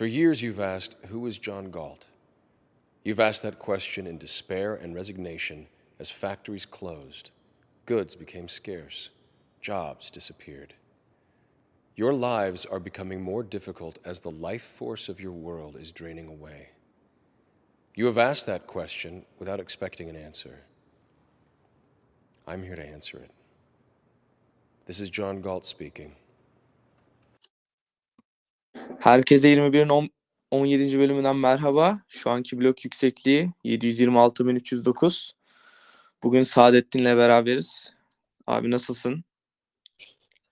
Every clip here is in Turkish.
For years you've asked, who is John Galt? You've asked that question in despair and resignation as factories closed, goods became scarce, jobs disappeared. Your lives are becoming more difficult as the life force of your world is draining away. You have asked that question without expecting an answer. I'm here to answer it. This is John Galt speaking. Herkese 21'in 17. Bölümünden merhaba. Şu anki blok yüksekliği 726.309. Bugün Saadettin'le beraberiz. Abi nasılsın?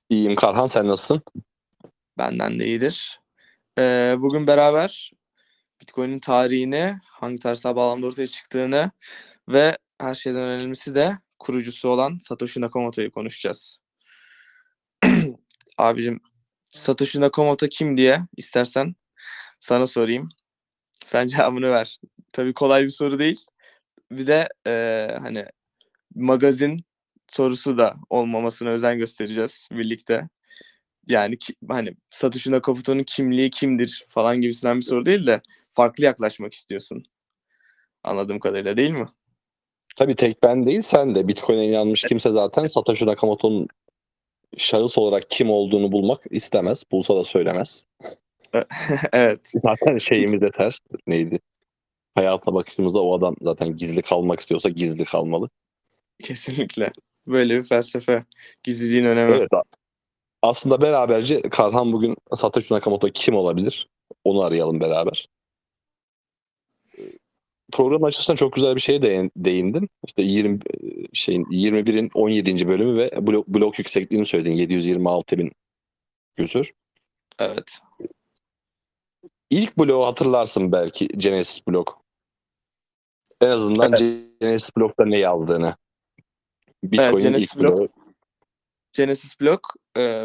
İyiyim Karhan, sen nasılsın? Benden de iyidir. Bugün beraber Bitcoin'in tarihini, hangi tarihsel bağlamda ortaya çıktığını ve her şeyden önemlisi de kurucusu olan Satoshi Nakamoto'yu konuşacağız. Abicim, Satoshi Nakamoto kim diye istersen sana sorayım. Sen cevabını ver. Tabii kolay bir soru değil. Bir de hani magazin sorusu da olmamasına özen göstereceğiz birlikte. Yani hani Satoshi Nakamoto'nun kimliği kimdir falan gibisinden bir soru değil de farklı yaklaşmak istiyorsun. Anladığım kadarıyla değil mi? Tabii tek ben değil, sen de. Bitcoin'e inanmış kimse zaten Satoshi Nakamoto'nun şahıs olarak kim olduğunu bulmak istemez. Bulsa da söylemez. Evet. Zaten şeyimize ters neydi? Hayata bakışımızda o adam zaten gizli kalmak istiyorsa gizli kalmalı. Kesinlikle. Böyle bir felsefe. Gizliliğin önemi. Evet. Aslında beraberce Karhan bugün Satoshi Nakamoto kim olabilir? Onu arayalım beraber. Program açısından çok güzel bir şeye değindin. İşte 21'in 17. bölümü ve blok yüksekliğini söyledin. 726.000 küsür. Evet. İlk bloğu hatırlarsın belki, Genesis Block. En azından evet. Genesis Block'ta ne yazdığını. Bitcoin'in Genesis ilk bloğu. Genesis Block,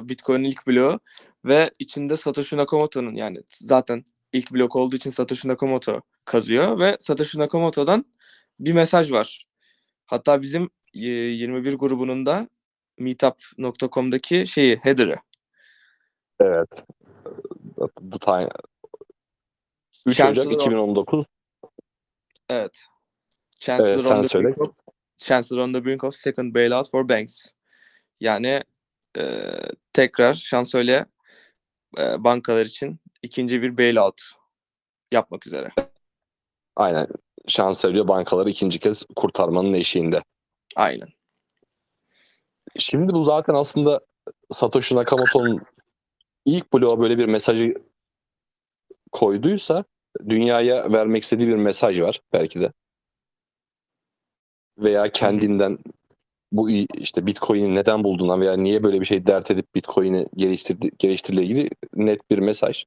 Bitcoin'in ilk bloğu ve içinde Satoshi Nakamoto'nun, yani zaten ilk blok olduğu için Satoshi Nakamoto kazıyor ve Satoshi Nakamoto'dan bir mesaj var. Hatta bizim 21 grubunun da meetup.com'daki şeyi, header'ı. Evet. The time. 3 Ocak 2019. Evet. Chancellor on the brink of second bailout for banks. Yani tekrar şansölye bankalar için ikinci bir bailout yapmak üzere. Aynen. Şansölye bankaları ikinci kez kurtarmanın eşiğinde. Aynen. Şimdi bu zaten aslında Satoshi Nakamoto'nun ilk bloğa böyle bir mesajı koyduysa dünyaya vermek istediği bir mesaj var belki de. Veya kendinden bu işte Bitcoin'i neden bulduğundan veya niye böyle bir şey dert edip Bitcoin'i geliştirdiğiyle ilgili net bir mesaj.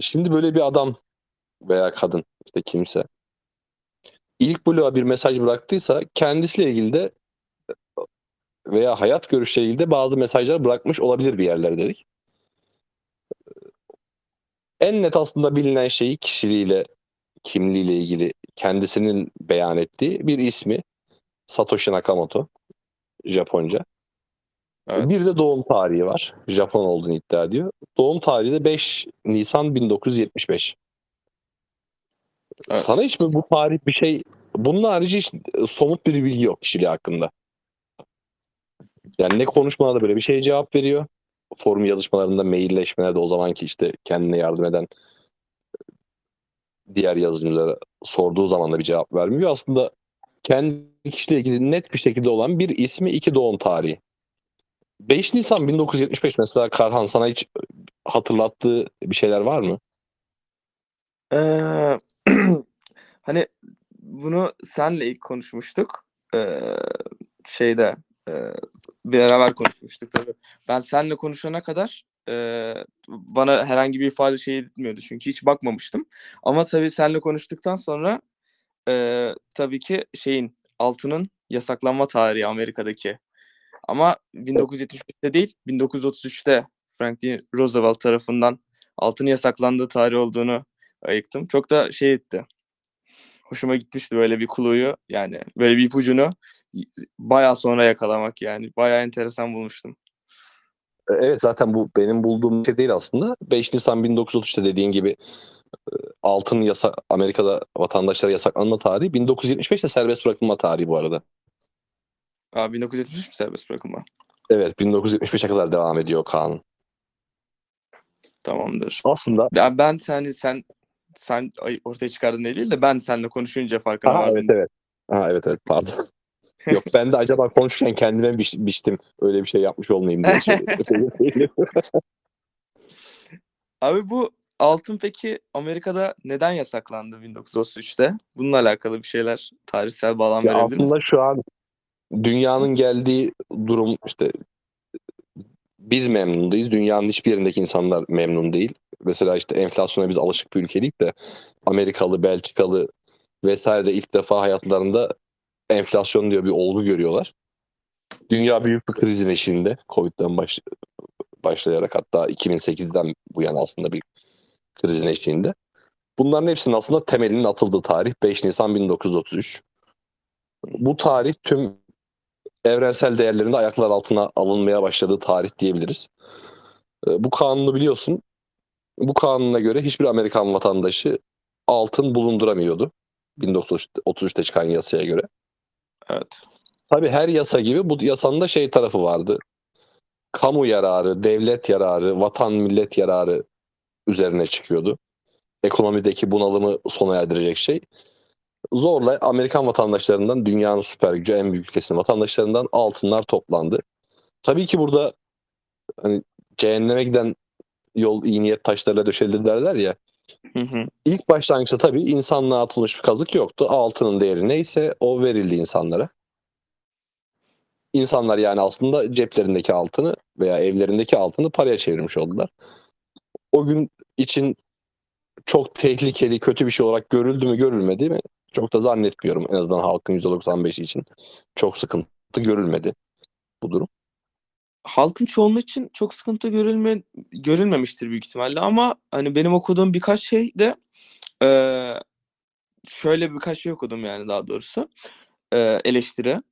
Şimdi böyle bir adam veya kadın, işte kimse ilk bloğa bir mesaj bıraktıysa kendisiyle ilgili de veya hayat görüşleriyle ilgili de bazı mesajlar bırakmış olabilir bir yerlere dedik. En net aslında bilinen şeyi kişiliğiyle, kimliğiyle ilgili kendisinin beyan ettiği bir ismi Satoshi Nakamoto, Japonca. Evet. Bir de doğum tarihi var. Japon olduğunu iddia ediyor. Doğum tarihi de 5 Nisan 1975. Evet. Sana hiç mi bu tarih bir şey, bunun harici hiç somut bir bilgi yok kişiliği hakkında. Yani ne konuşmada böyle bir şeye cevap veriyor. Forum yazışmalarında, mailleşmelerde o zamanki işte kendine yardım eden diğer yazılımcılara sorduğu zaman da bir cevap vermiyor. Aslında kendi kişiyle ilgili net bir şekilde olan bir ismi, iki doğum tarihi. 5 Nisan 1975 mesela Karhan sana hiç hatırlattığı bir şeyler var mı? Hani bunu senle ilk konuşmuştuk. Beraber konuşmuştuk tabii. Ben seninle konuşana kadar bana herhangi bir ifade şey etmiyordu çünkü hiç bakmamıştım. Ama tabii seninle konuştuktan sonra tabii ki şeyin, altının yasaklanma tarihi Amerika'daki. Ama 1973'te değil, 1933'te Franklin Roosevelt tarafından altının yasaklandığı tarih olduğunu ayıktım. Çok da şey etti. Hoşuma gitmişti böyle bir clue'yu, yani böyle bir ipucunu bayağı sonra yakalamak, yani bayağı enteresan bulmuştum. Evet, zaten bu benim bulduğum bir şey değil aslında. 5 Nisan 1933'te dediğin gibi altın yasak, Amerika'da vatandaşlara yasaklanma tarihi. 1975'te serbest bırakılma tarihi bu arada. 1975 mi serbest bırakılma? Evet, 1975'e kadar devam ediyor kanun. Tamamdır. Aslında ya ben sen ortaya çıkardın değil de ben seninle konuşunca farkına vardım. Evet pardon. Yok, ben de acaba konuşurken kendime biçtim. Öyle bir şey yapmış olmayayım diye. Abi bu altın peki Amerika'da neden yasaklandı 1933'te? Bununla alakalı bir şeyler, tarihsel bağlam verebilir misiniz? Aslında şu an dünyanın geldiği durum, işte biz memnun değiliz. Dünyanın hiçbir yerindeki insanlar memnun değil. Mesela işte enflasyona biz alışık bir ülkelik de Amerikalı, Belçikalı vesaire de ilk defa hayatlarında enflasyon diyor bir olgu görüyorlar. Dünya büyük bir krizin eşiğinde. Covid'den başlayarak hatta 2008'den bu yana aslında bir krizin eşiğinde. Bunların hepsinin aslında temelinin atıldığı tarih 5 Nisan 1933. Bu tarih tüm evrensel değerlerinde ayaklar altına alınmaya başladığı tarih diyebiliriz. Bu kanunu biliyorsun. Bu kanuna göre hiçbir Amerikan vatandaşı altın bulunduramıyordu. 1933'te çıkan yasaya göre. Evet. Tabii her yasa gibi bu yasanın da şey tarafı vardı. Kamu yararı, devlet yararı, vatan millet yararı üzerine çıkıyordu. Ekonomideki bunalımı sona erdirecek şey. Zorla Amerikan vatandaşlarından, dünyanın süper gücü en büyük ülkesinin vatandaşlarından altınlar toplandı. Tabii ki burada hani cehenneme giden yol iyi niyet taşlarıyla döşelir derler ya. İlk başlangıçta tabii insanlığa atılmış bir kazık yoktu. Altının değeri neyse o verildi insanlara. İnsanlar yani aslında ceplerindeki altını veya evlerindeki altını paraya çevirmiş oldular. O gün için çok tehlikeli, kötü bir şey olarak görüldü mü görülmedi mi? Çok da zannetmiyorum, en azından halkın %95'i için çok sıkıntı görülmedi bu durum. Halkın çoğunluğu için çok sıkıntı görülmemiştir büyük ihtimalle ama hani benim okuduğum birkaç şey de şöyle birkaç şey okudum yani daha doğrusu eleştiri.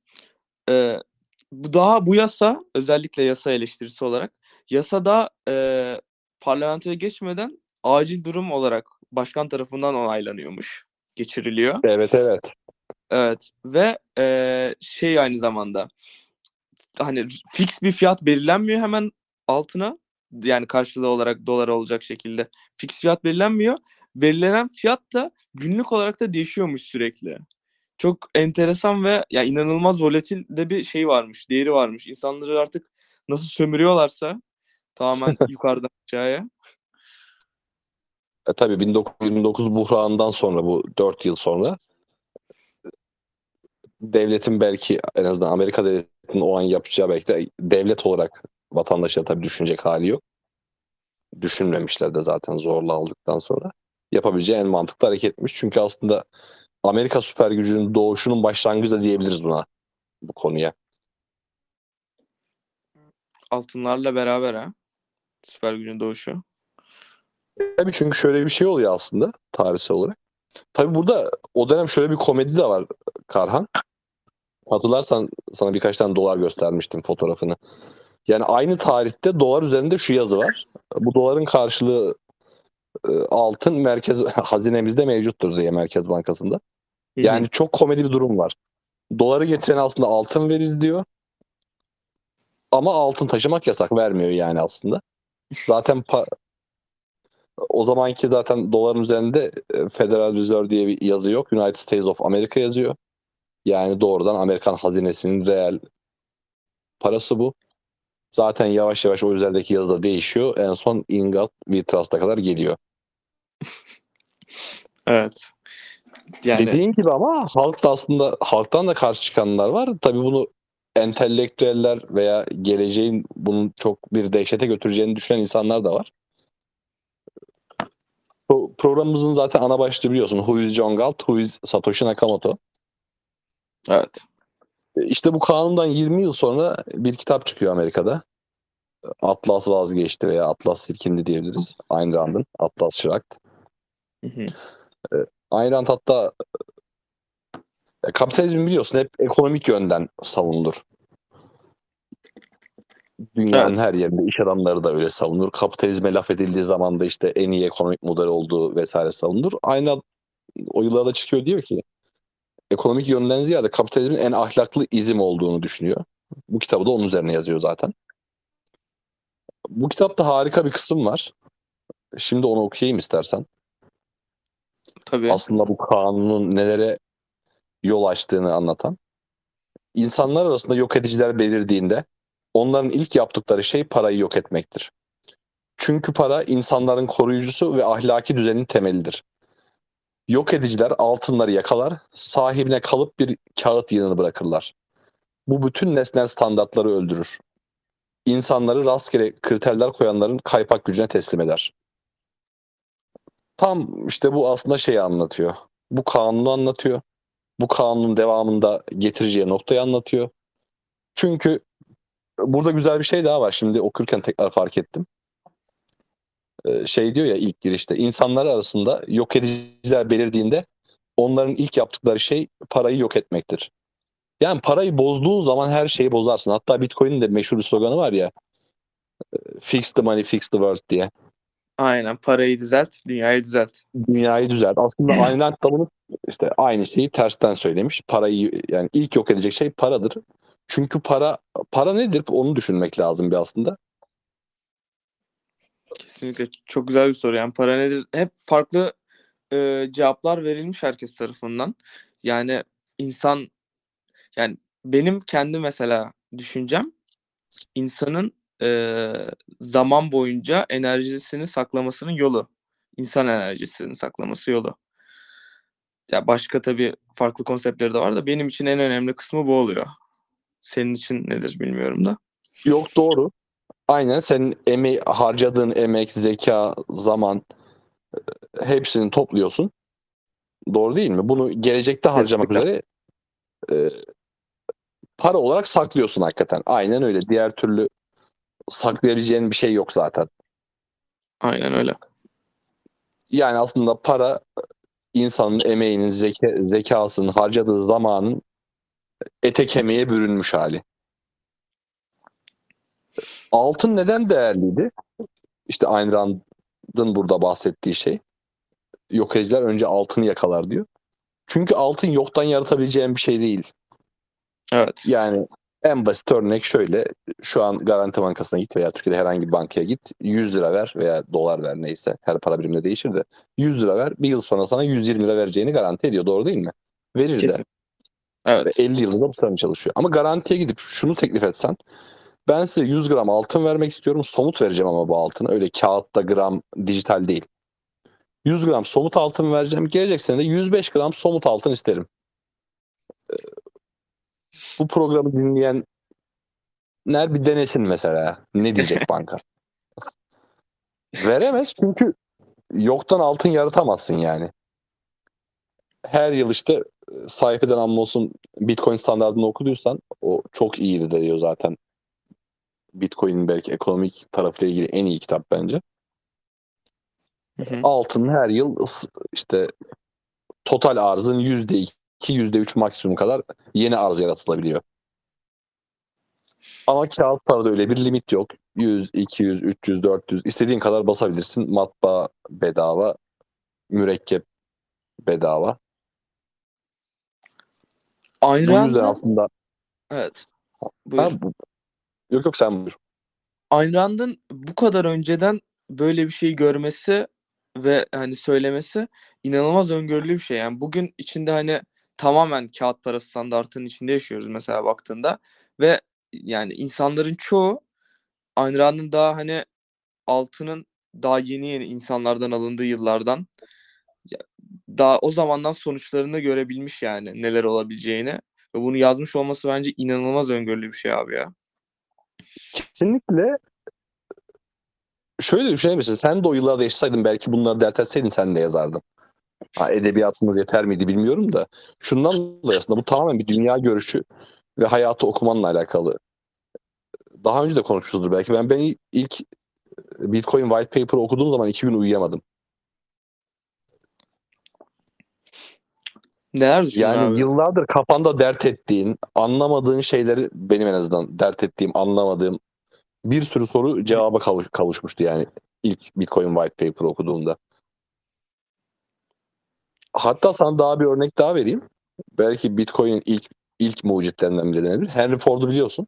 Bu yasa, özellikle yasa eleştirisi olarak, yasada parlamentoya geçmeden acil durum olarak başkan tarafından onaylanıyormuş, geçiriliyor. Evet ve şey aynı zamanda hani fix bir fiyat belirlenmiyor hemen altına, yani karşılığı olarak dolar olacak şekilde fix fiyat belirlenmiyor. Verilen fiyat da günlük olarak da değişiyormuş sürekli. Çok enteresan ve ya inanılmaz volatil de bir şey varmış, değeri varmış. İnsanları artık nasıl sömürüyorlarsa tamamen yukarıdan aşağıya. Tabii 1929 buhranından sonra, bu 4 yıl sonra devletin belki en azından Amerika devletinin o an yapacağı, belki de devlet olarak vatandaşlara tabii düşünecek hali yok. Düşünmemişler de zaten zorla aldıktan sonra. Yapabileceği en mantıklı hareketmiş. Çünkü aslında Amerika süper gücünün doğuşunun başlangıcı da diyebiliriz buna, bu konuya. Altınlarla beraber süper gücün doğuşu. Tabii, çünkü şöyle bir şey oluyor aslında tarihsel olarak. Tabii burada o dönem şöyle bir komedi de var Karhan. Hatırlarsan sana birkaç tane dolar göstermiştim fotoğrafını. Yani aynı tarihte dolar üzerinde şu yazı var: bu doların karşılığı altın hazinemizde mevcuttur diye, Merkez Bankası'nda. Yani çok komedi bir durum var. Doları getiren aslında altın veririz diyor. Ama altın taşımak yasak, vermiyor yani aslında. Zaten o zamanki zaten doların üzerinde Federal Reserve diye bir yazı yok. United States of America yazıyor. Yani doğrudan Amerikan hazinesinin reel parası bu. Zaten yavaş yavaş o üzerindeki yazı da değişiyor. En son In God We Trust'a kadar geliyor. Evet. Yani dediğin gibi ama halktan da karşı çıkanlar var. Tabii bunu entelektüeller veya geleceğin bunun çok bir dehşete götüreceğini düşünen insanlar da var. Programımızın zaten ana başlığı biliyorsun: Who is John Galt, Who is Satoshi Nakamoto. Evet. İşte bu kanundan 20 yıl sonra bir kitap çıkıyor Amerika'da. Atlas vazgeçti veya Atlas silkindi diyebiliriz. Ayn Rand'ın Atlas Shrugged. Ayn Rand hatta kapitalizmi biliyorsun hep ekonomik yönden savunulur. Dünyanın her yerinde iş adamları da öyle savunur. Kapitalizme laf edildiği zaman da işte en iyi ekonomik model olduğu vesaire savunur. Aynı oylara da çıkıyor, diyor ki ekonomik yönden ziyade kapitalizmin en ahlaklı izim olduğunu düşünüyor. Bu kitabı da onun üzerine yazıyor zaten. Bu kitapta harika bir kısım var. Şimdi onu okuyayım istersen. Tabii. Aslında bu kanunun nelere yol açtığını anlatan. İnsanlar arasında yok ediciler belirdiğinde onların ilk yaptıkları şey parayı yok etmektir. Çünkü para insanların koruyucusu ve ahlaki düzenin temelidir. Yok ediciler altınları yakalar, sahibine kalıp bir kağıt yığını bırakırlar. Bu bütün nesnel standartları öldürür. İnsanları rastgele kriterler koyanların kaypak gücüne teslim eder. Tam işte bu aslında şeyi anlatıyor. Bu kanunu anlatıyor. Bu kanunun devamında getireceği noktayı anlatıyor. Çünkü burada güzel bir şey daha var. Şimdi okurken tekrar fark ettim. Şey diyor ya ilk girişte, insanlar arasında yok ediciler belirdiğinde onların ilk yaptıkları şey parayı yok etmektir. Yani parayı bozduğun zaman her şeyi bozarsın. Hatta Bitcoin'in de meşhur bir sloganı var ya, fix the money, fix the world diye. Aynen, parayı düzelt, dünyayı düzelt. Dünyayı düzelt. Aslında Ayn Rand da bunu işte aynı şeyi tersten söylemiş. Parayı, yani ilk yok edecek şey paradır. Çünkü para nedir? Onu düşünmek lazım bir aslında. Kesinlikle. Çok güzel bir soru. Yani para nedir? Hep farklı cevaplar verilmiş herkes tarafından. Yani insan, yani benim kendi mesela düşüncem, insanın zaman boyunca enerjisini saklamasının yolu. İnsan enerjisini saklaması yolu. Ya başka tabii farklı konseptleri de var da benim için en önemli kısmı bu oluyor. Senin için nedir bilmiyorum da. Yok, doğru. Aynen, senin harcadığın emek, zeka, zaman hepsini topluyorsun. Doğru değil mi? Bunu gelecekte harcamak üzere para olarak saklıyorsun hakikaten. Aynen öyle. Diğer türlü saklayabileceğin bir şey yok zaten. Aynen öyle. Yani aslında para insanın emeğinin, zekasının, harcadığı zamanın ete kemiğe bürünmüş hali. Altın neden değerliydi? İşte Ayn Rand'ın burada bahsettiği şey. Yok ediciler önce altını yakalar diyor. Çünkü altın yoktan yaratabileceğin bir şey değil. Evet. Yani en basit örnek şöyle. Şu an Garanti Bankası'na git veya Türkiye'de herhangi bir bankaya git. 100 lira ver veya dolar ver, neyse. Her para biriminde değişir de. 100 lira ver. Bir yıl sonra sana 120 lira vereceğini garanti ediyor. Doğru değil mi? Verir kesin. De. Evet. 50 yılda da bu tarafı çalışıyor. Ama garantiye gidip şunu teklif etsen. Ben size 100 gram altın vermek istiyorum. Somut vereceğim ama bu altını. Öyle kağıtta gram, dijital değil. 100 gram somut altın vereceğim. Gelecek sene de 105 gram somut altın isterim. Bu programı dinleyenler bir denesin mesela. Ne diyecek banka? Veremez çünkü yoktan altın yaratamazsın yani. Her yıl işte sayfeden anlıyorsun. Bitcoin standartını okuduysan o çok iyiydi diyor zaten. Bitcoin'in belki ekonomik tarafıyla ilgili en iyi kitap bence. Hı-hı. Altın her yıl işte total arzın %2, %3 maksimum kadar yeni arz yaratılabiliyor. Ama kağıt parada öyle bir limit yok. 100, 200, 300, 400 istediğin kadar basabilirsin. Matbaa bedava, mürekkep bedava. Ayn Rand aslında. Evet. Buyur. Yok sen buyur. Ayn Rand'ın bu kadar önceden böyle bir şey görmesi ve hani söylemesi inanılmaz öngörülü bir şey. Yani bugün içinde hani tamamen kağıt para standartının içinde yaşıyoruz mesela baktığında. Ve yani insanların çoğu Ayn Rand'ın daha hani altının daha yeni insanlardan alındığı yıllardan daha o zamandan sonuçlarını görebilmiş yani neler olabileceğini. Ve bunu yazmış olması bence inanılmaz öngörülü bir şey abi ya. Kesinlikle. Şöyle düşünebilirsin. Sen de o yıllarda yaşasaydın belki bunları dert etseydin sen de yazardın. Edebiyatımız yeter miydi bilmiyorum da. Şundan dolayı aslında bu tamamen bir dünya görüşü ve hayatı okumanla alakalı. Daha önce de konuşmuşuzdur belki. Ben ilk Bitcoin White Paper'ı okuduğum zaman 2 gün uyuyamadım. Neler düşünüyorsun yani abi? Yıllardır kafanda dert ettiğin, anlamadığın şeyleri, benim en azından dert ettiğim, anlamadığım bir sürü soru cevaba kavuşmuştu yani ilk Bitcoin White Paper okuduğumda. Hatta sana daha bir örnek daha vereyim. Belki Bitcoin'in ilk mucitlerinden bile denebilir. Henry Ford'u biliyorsun.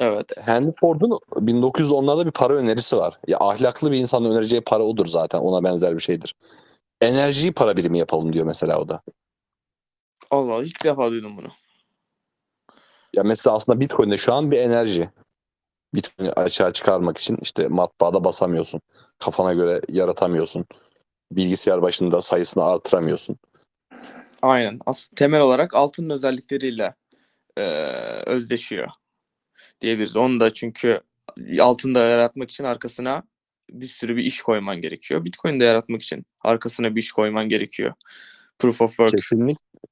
Evet. Henry Ford'un 1910'larda bir para önerisi var. Ya ahlaklı bir insanın önereceği para odur zaten. Ona benzer bir şeydir. Enerjiyi para birimi yapalım diyor mesela o da. Allah, ilk defa duydum bunu. Ya mesela aslında Bitcoin'de şu an bir enerji. Bitcoin'i açığa çıkarmak için işte matbaada basamıyorsun. Kafana göre yaratamıyorsun. Bilgisayar başında sayısını artıramıyorsun. Aynen. Aslında temel olarak altının özellikleriyle özdeşiyor diyebiliriz. Onu da çünkü altında yaratmak için arkasına bir sürü bir iş koyman gerekiyor. Bitcoin'de yaratmak için arkasına bir iş koyman gerekiyor. Proof of Work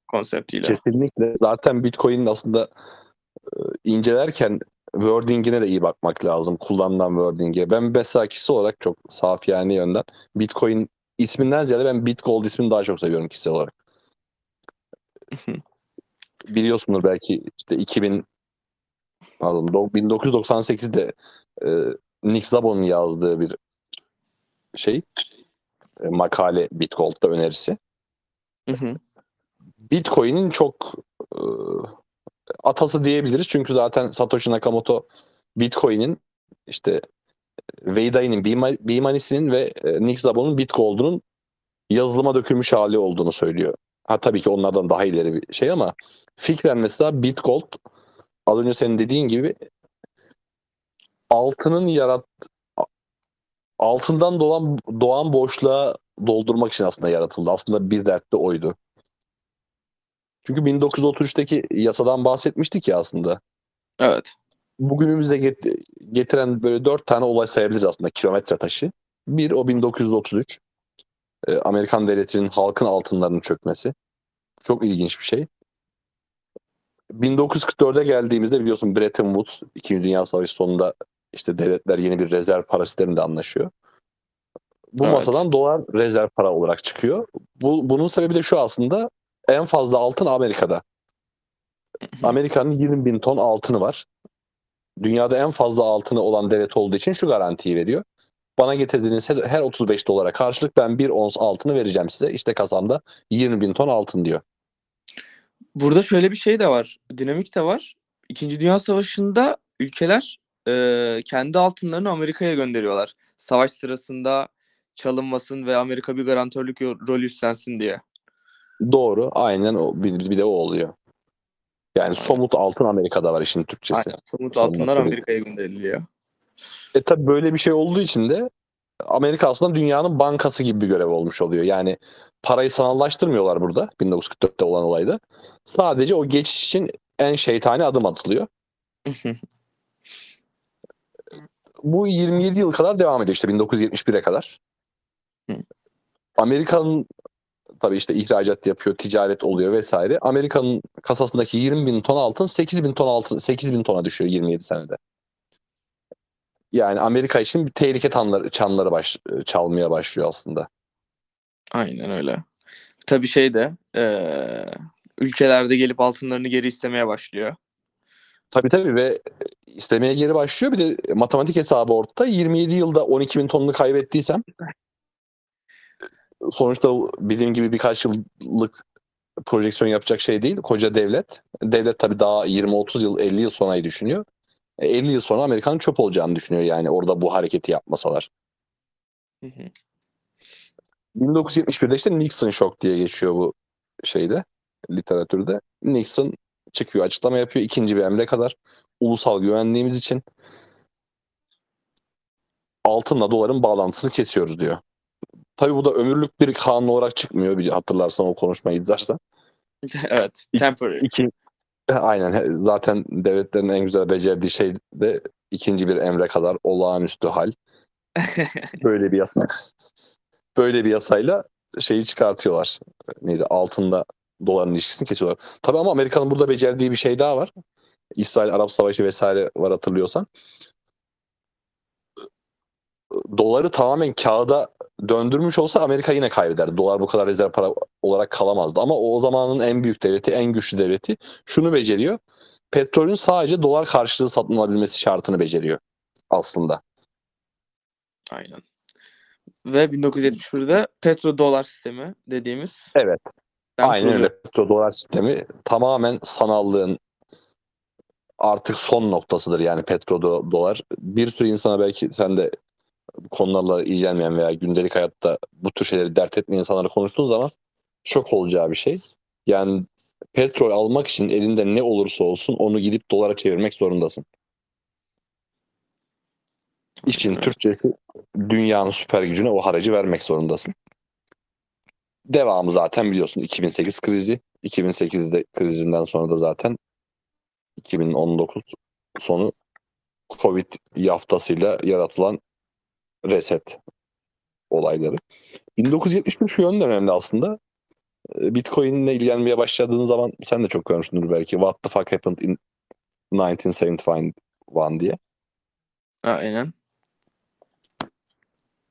konseptiyle. Kesinlikle. Zaten Bitcoin'in aslında incelerken wording'ine de iyi bakmak lazım. Kullanılan wording'e. Ben besakisi olarak çok safiyane yönden Bitcoin isminden ziyade ben Bitgold ismini daha çok seviyorum kişisel olarak. Biliyorsunuz belki işte 1998'de Nick Szabo'nun yazdığı bir şey makale Bitgold'da önerisi. Bitcoin'in çok atası diyebiliriz. Çünkü zaten Satoshi Nakamoto Bitcoin'in işte Wei Dai'nin, B-Money'sinin ve Nick Szabo'nun Bitgold'unun yazılıma dökülmüş hali olduğunu söylüyor. Ha tabii ki onlardan daha ileri bir şey ama fikren mesela Bitgold az önce senin dediğin gibi altından doğan boşluğa doldurmak için aslında yaratıldı. Aslında bir dert de oydu. Çünkü 1933'teki yasadan bahsetmiştik ya aslında. Evet. Bugünümüze getiren böyle 4 tane olay sayabiliriz aslında kilometre taşı. Bir o 1933. Amerikan devletinin halkın altınlarının çökmesi. Çok ilginç bir şey. 1944'e geldiğimizde biliyorsun Bretton Woods 2. Dünya Savaşı sonunda işte devletler yeni bir rezerv para sisteminde anlaşıyor. Bu evet. Masadan dolar rezerv para olarak çıkıyor. Bunun sebebi de şu aslında en fazla altın Amerika'da. Amerika'nın 20.000 ton altını var. Dünyada en fazla altını olan devlet olduğu için şu garantiyi veriyor. Bana getirdiğiniz her 35 dolara karşılık ben 1 ons altını vereceğim size. İşte kasamda 20.000 ton altın diyor. Burada şöyle bir şey de var. Dinamik de var. İkinci Dünya Savaşı'nda ülkeler kendi altınlarını Amerika'ya gönderiyorlar. Savaş sırasında çalınmasın ve Amerika bir garantörlük rolü üstlensin diye. Doğru. Aynen o. Bir de o oluyor. Yani somut altın Amerika'da var işin Türkçesi. Aynen. Somut altınlar Amerika'ya gönderiliyor. Tabii böyle bir şey olduğu için de Amerika aslında dünyanın bankası gibi bir görev olmuş oluyor. Yani parayı sanallaştırmıyorlar burada 1944'te olan olayda. Sadece o geçiş için en şeytani adım atılıyor. Bu 27 yıl kadar devam ediyor işte 1971'e kadar. Amerika'nın tabii işte ihracat yapıyor, ticaret oluyor vesaire. Amerika'nın kasasındaki 20.000 ton altın 8.000 tona düşüyor 27 senede. Yani Amerika için bir tehlike çanları çalmaya başlıyor aslında. Aynen öyle. Tabii şey de ülkelerde gelip altınlarını geri istemeye başlıyor. Tabii ve istemeye geri başlıyor. Bir de matematik hesabı ortada. 27 yılda 12.000 tonunu kaybettiysem sonuçta bizim gibi birkaç yıllık projeksiyon yapacak şey değil. Koca devlet. Devlet tabii daha 20-30 yıl 50 yıl sonrayı düşünüyor. 50 yıl sonra Amerika'nın çöp olacağını düşünüyor yani orada bu hareketi yapmasalar. 1971'de işte Nixon şok diye geçiyor bu şeyde, literatürde. Nixon çıkıyor, açıklama yapıyor. 2. bir emre kadar ulusal güvenliğimiz için altınla doların bağlantısını kesiyoruz diyor. Tabii bu da ömürlük bir kanun olarak çıkmıyor. Hatırlarsan o konuşmayı izlersen. Evet, temporary. Aynen. Zaten devletlerin en güzel becerdiği şey de 2. bir emre kadar olağanüstü hal. Böyle bir yasayla şeyi çıkartıyorlar. Neydi? Altında doların ilişkisini kesiyorlar. Tabii ama Amerika'nın burada becerdiği bir şey daha var. İsrail-Arap Savaşı vesaire var hatırlıyorsan. Doları tamamen kağıda döndürmüş olsa Amerika yine kaybeder. Dolar bu kadar rezerv para olarak kalamazdı. Ama o zamanın en büyük devleti, en güçlü devleti şunu beceriyor. Petrolün sadece dolar karşılığı satın alabilmesi şartını beceriyor. aslında. Aynen. Ve 1971'de petrodolar sistemi dediğimiz. Evet. Aynen öyle. Petrodolar sistemi tamamen sanallığın artık son noktasıdır. Yani petrodolar bir sürü insana, belki sen de bu konularla ilgilenmeyen veya gündelik hayatta bu tür şeyleri dert etmeyen insanlara konuştuğun zaman şok olacağı bir şey. Yani petrol almak için elinde ne olursa olsun onu gidip dolara çevirmek zorundasın. İşin Türkçesi, dünyanın süper gücüne o haracı vermek zorundasın. Devamı zaten biliyorsun, 2008 krizi. 2008'de krizinden sonra da zaten 2019 sonu Covid yaftasıyla yaratılan reset olayları. 1970'in şu yönde önemli aslında. Bitcoin'le ilgilenmeye başladığın zaman sen de çok görmüşsündür belki. What the fuck happened in 1971 diye. Aynen.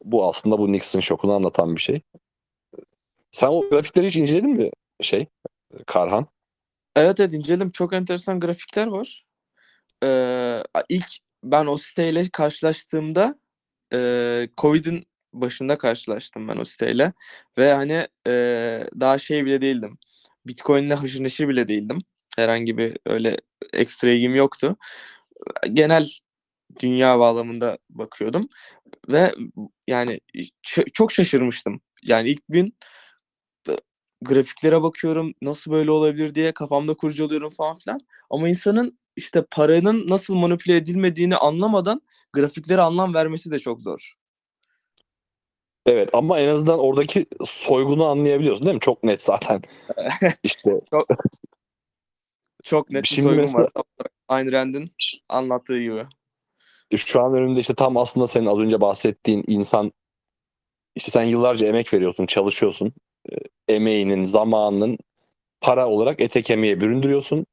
Bu aslında bu Nixon şokunu anlatan bir şey. Sen o grafikleri hiç inceledin mi Karhan? Evet inceledim. Çok enteresan grafikler var. İlk ben o siteyle karşılaştığımda Covid'in başında karşılaştım ben o siteyle. Ve hani daha bile değildim. Bitcoin'le haşır neşir bile değildim. Herhangi bir öyle ekstra ilgim yoktu. Genel dünya bağlamında bakıyordum. Ve yani çok şaşırmıştım. Yani ilk gün grafiklere bakıyorum, nasıl böyle olabilir diye kafamda kurcalıyorum falan filan. Ama insanın işte paranın nasıl manipüle edilmediğini anlamadan grafiklere anlam vermesi de çok zor. Evet, ama en azından oradaki soygunu anlayabiliyorsun değil mi? Çok net zaten. İşte çok net bir soygun mesela... var. Ayn Rand'in anlattığı gibi. Şu an önümde işte tam aslında senin az önce bahsettiğin insan, işte sen yıllarca emek veriyorsun, çalışıyorsun. Emeğinin, zamanının para olarak ete kemiğe büründürüyorsun.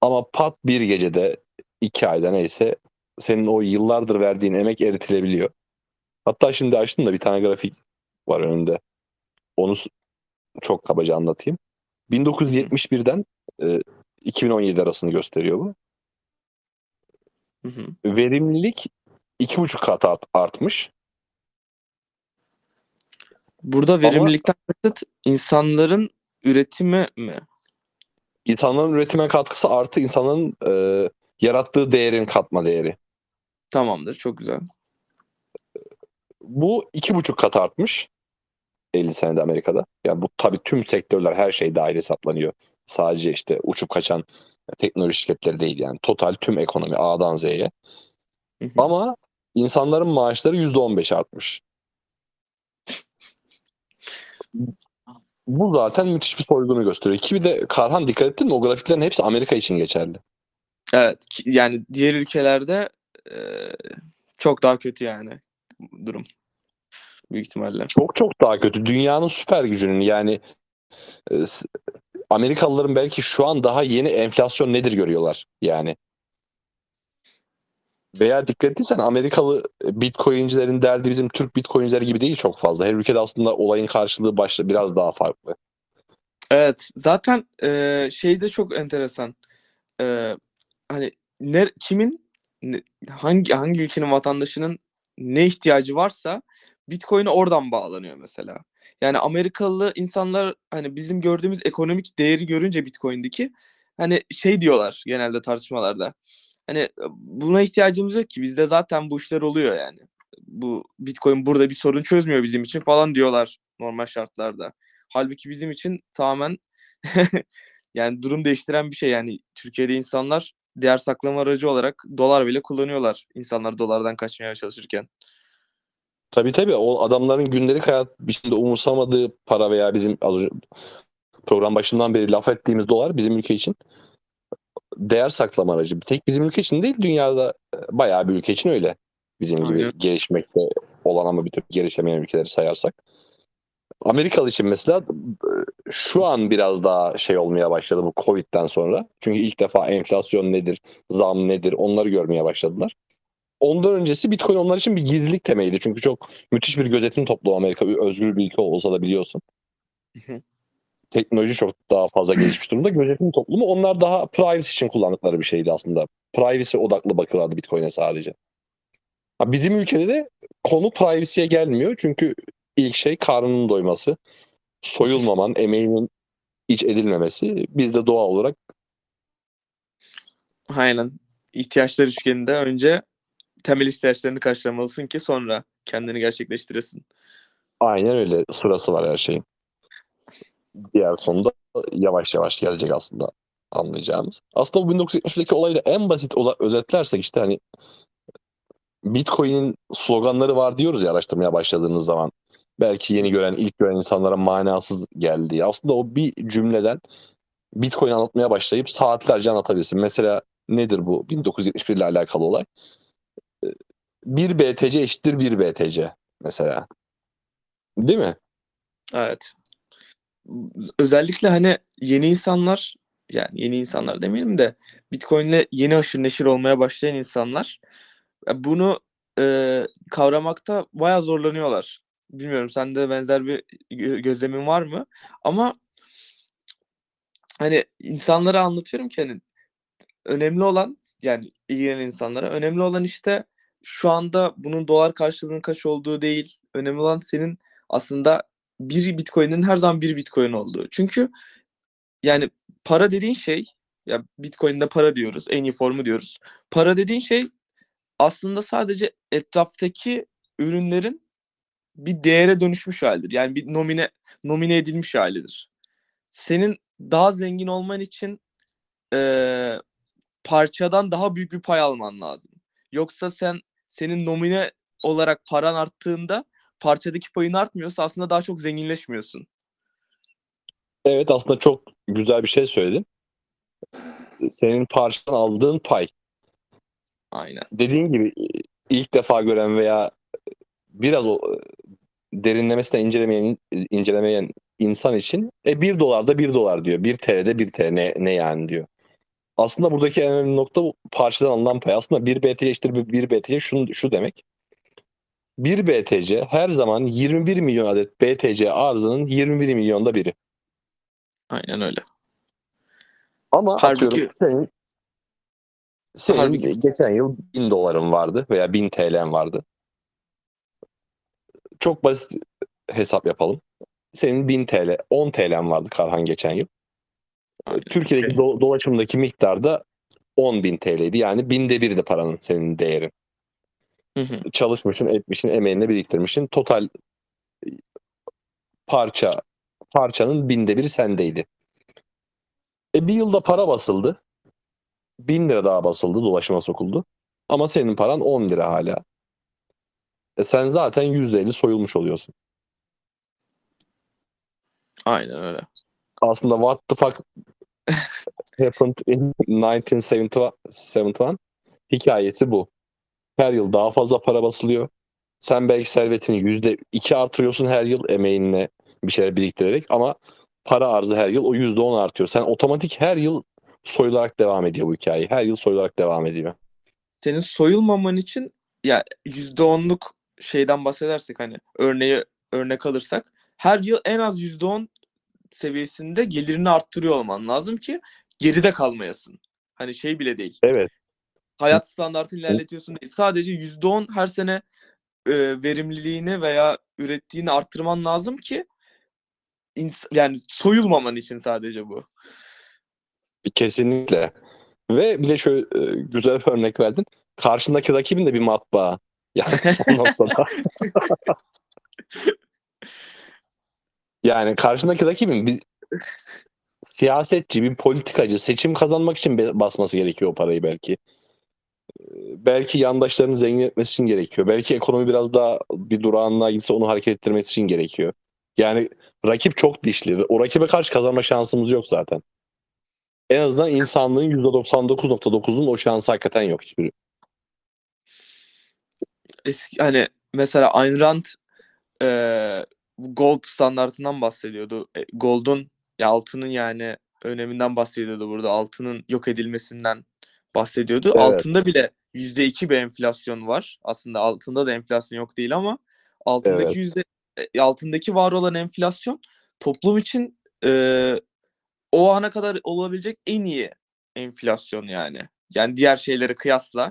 Ama pat bir gecede, 2 ayda neyse, senin o yıllardır verdiğin emek eritilebiliyor. Hatta şimdi açtım da bir tane grafik var önümde. Onu çok kabaca anlatayım. 1971'den 2017 arasını gösteriyor bu. Hı hı. Verimlilik 2,5 kat artmış. Burada verimlilikten kasıt insanların üretimi mi? İnsanların üretime katkısı artı insanların yarattığı değerin katma değeri. Tamamdır, çok güzel. Bu 2,5 kat artmış 50 senede Amerika'da. Yani bu tabii tüm sektörler, her şey dahil hesaplanıyor. Sadece işte uçup kaçan teknoloji şirketleri değil, yani total tüm ekonomi A'dan Z'ye. Hı hı. Ama insanların maaşları %15 artmış. Bu zaten müthiş bir soygunu gösteriyor. Ki bir de Karhan, dikkat ettin mi? O grafiklerin hepsi Amerika için geçerli. Evet. Yani diğer ülkelerde çok daha kötü yani durum. Büyük ihtimalle. Çok çok daha kötü. Dünyanın süper gücünün, yani Amerikalıların belki şu an daha yeni enflasyon nedir görüyorlar yani. Veya dikkat etsen Amerikalı Bitcoin'cilerin derdi bizim Türk Bitcoin'ciler gibi değil çok fazla. Her ülkede aslında olayın karşılığı biraz daha farklı. Evet, zaten şey de çok enteresan. Hani kimin, hangi ülkenin vatandaşının ne ihtiyacı varsa Bitcoin'e oradan bağlanıyor mesela. Yani Amerikalı insanlar hani bizim gördüğümüz ekonomik değeri görünce Bitcoin'deki hani diyorlar genelde tartışmalarda. Hani buna ihtiyacımız yok ki, bizde zaten bu işler oluyor yani. Bu Bitcoin burada bir sorun çözmüyor bizim için falan diyorlar normal şartlarda. Halbuki bizim için tamamen yani durum değiştiren bir şey yani. Türkiye'de insanlar değer saklama aracı olarak dolar bile kullanıyorlar. İnsanlar dolardan kaçmaya çalışırken. Tabii o adamların gündelik hayat biçimde umursamadığı para veya bizim az önce program başından beri laf ettiğimiz dolar bizim ülke için değer saklama aracı. Tek bizim ülke için değil, dünyada bayağı bir ülke için öyle. Bizim gibi gelişmekte olan ama bir türlü gelişemeyen ülkeleri sayarsak. Amerikalı için mesela şu an biraz daha olmaya başladı bu Covid'den sonra. Çünkü ilk defa enflasyon nedir, zam nedir onları görmeye başladılar. Ondan öncesi Bitcoin onlar için bir gizlilik temeliydi. Çünkü çok müthiş bir gözetim toplumu Amerika. Bir özgür bir ülke olsa da biliyorsun. Teknoloji çok daha fazla gelişmiş durumda. Gözetim toplumu onlar daha privacy için kullandıkları bir şeydi aslında. Privacy odaklı bakıyorlardı Bitcoin'e sadece. Bizim ülkede de konu privacy'ye gelmiyor. Çünkü ilk şey karnının doyması. Soyulmaman, emeğinin hiç edilmemesi. Bizde doğal olarak. Aynen. İhtiyaçlar üçgeninde önce temel ihtiyaçlarını karşılamalısın ki sonra kendini gerçekleştiresin. Aynen öyle. Sırası var her şeyin. Diğer konuda yavaş yavaş gelecek aslında anlayacağımız. Aslında bu 1970'deki olayı da en basit özetlersek işte hani Bitcoin'in sloganları var diyoruz ya araştırmaya başladığınız zaman. Belki yeni gören, ilk gören insanlara manasız geldi. Aslında o bir cümleden Bitcoin anlatmaya başlayıp saatlerce anlatabilirsin. Mesela nedir bu 1971 ile alakalı olay? 1 BTC eşittir 1 BTC mesela. Değil mi? Evet. Özellikle hani yeni insanlar demeyelim de Bitcoin'le yeni aşırı neşir olmaya başlayan insanlar bunu kavramakta bayağı zorlanıyorlar. Bilmiyorum sende benzer bir gözlemin var mı? Ama hani insanlara anlatıyorum ki hani önemli olan yani ilgilenen insanlara önemli olan işte şu anda bunun dolar karşılığının kaç olduğu değil. Önemli olan senin aslında bir Bitcoin'in her zaman bir Bitcoin olduğu. Çünkü yani para dediğin şey ya Bitcoin'de para diyoruz. En iyi formu diyoruz. Para dediğin şey aslında sadece etraftaki ürünlerin bir değere dönüşmüş halidir. Yani bir nomine edilmiş halidir. Senin daha zengin olman için parçadan daha büyük bir pay alman lazım. Yoksa senin nomine olarak paran arttığında parçadaki payın artmıyorsa aslında daha çok zenginleşmiyorsun. Evet aslında çok güzel bir şey söyledin. Senin parçadan aldığın pay. Aynen. Dediğin gibi ilk defa gören veya biraz o derinlemesine incelemeyen insan için 1 dolarda 1 dolar diyor. 1 TL'de 1 TL ne yani diyor. Aslında buradaki en önemli nokta parçadan alınan pay. Aslında 1 BTC eşittir 1 BTC şu demek. 1 BTC her zaman 21 milyon adet BTC arzının 21 milyonda biri. Aynen öyle. Ama atıyorum senin geçen yıl 1000 doların vardı veya 1000 TL'n vardı. Çok basit hesap yapalım. Senin 1000 TL, 10 TL'n vardı Karhan geçen yıl. Aynen. Türkiye'deki dolaşımdaki miktarda 10.000 TL'ydi. Yani binde birdi paranın senin değerin. Hı. Çalışmışsın, etmişsin, emeğini biriktirmişsin. Total parçanın binde biri sendeydi. Bir yılda para basıldı. 1000 lira daha basıldı, dolaşıma sokuldu. Ama senin paran 10 lira hala. Sen zaten %50 soyulmuş oluyorsun. Aynen öyle. Aslında what the fuck happened in 1971 hikayesi bu. Her yıl daha fazla para basılıyor. Sen belki servetini %2 artırıyorsun her yıl emeğinle bir şeyler biriktirerek ama para arzı her yıl o %10 artıyor. Sen otomatik her yıl soyularak devam ediyor bu hikaye. Her yıl soyularak devam ediyor. Senin soyulmaman için ya %10'luk şeyden bahsedersek hani örnek alırsak her yıl en az %10 seviyesinde gelirini arttırıyor olman lazım ki geride kalmayasın. Hani şey bile değil. Evet. Hayat standartını ilerletiyorsun değil. Sadece %10 her sene verimliliğini veya ürettiğini arttırman lazım ki yani soyulmaman için sadece bu. Kesinlikle. Ve bir de şöyle güzel bir örnek verdin. Karşındaki rakibin de bir matbaa. Yani son noktada. Yani karşındaki rakibin bir siyasetçi, bir politikacı seçim kazanmak için basması gerekiyor o parayı belki. Belki yandaşlarını zengin etmesi için gerekiyor. Belki ekonomi biraz daha bir durağına gitse onu hareket ettirmesi için gerekiyor. Yani rakip çok dişli. O rakibe karşı kazanma şansımız yok zaten. En azından insanlığın %99.9'un o şansı hakikaten yok hiçbiri. Hani mesela Ayn Rand gold standartından bahsediyordu. Gold'un ya altının yani öneminden bahsediyordu burada. Altının yok edilmesinden bahsediyordu. Evet. Altında bile %2 bir enflasyon var. Aslında altında da enflasyon yok değil ama altındaki altındaki var olan enflasyon toplum için o ana kadar olabilecek en iyi enflasyon yani. Yani diğer şeylere kıyasla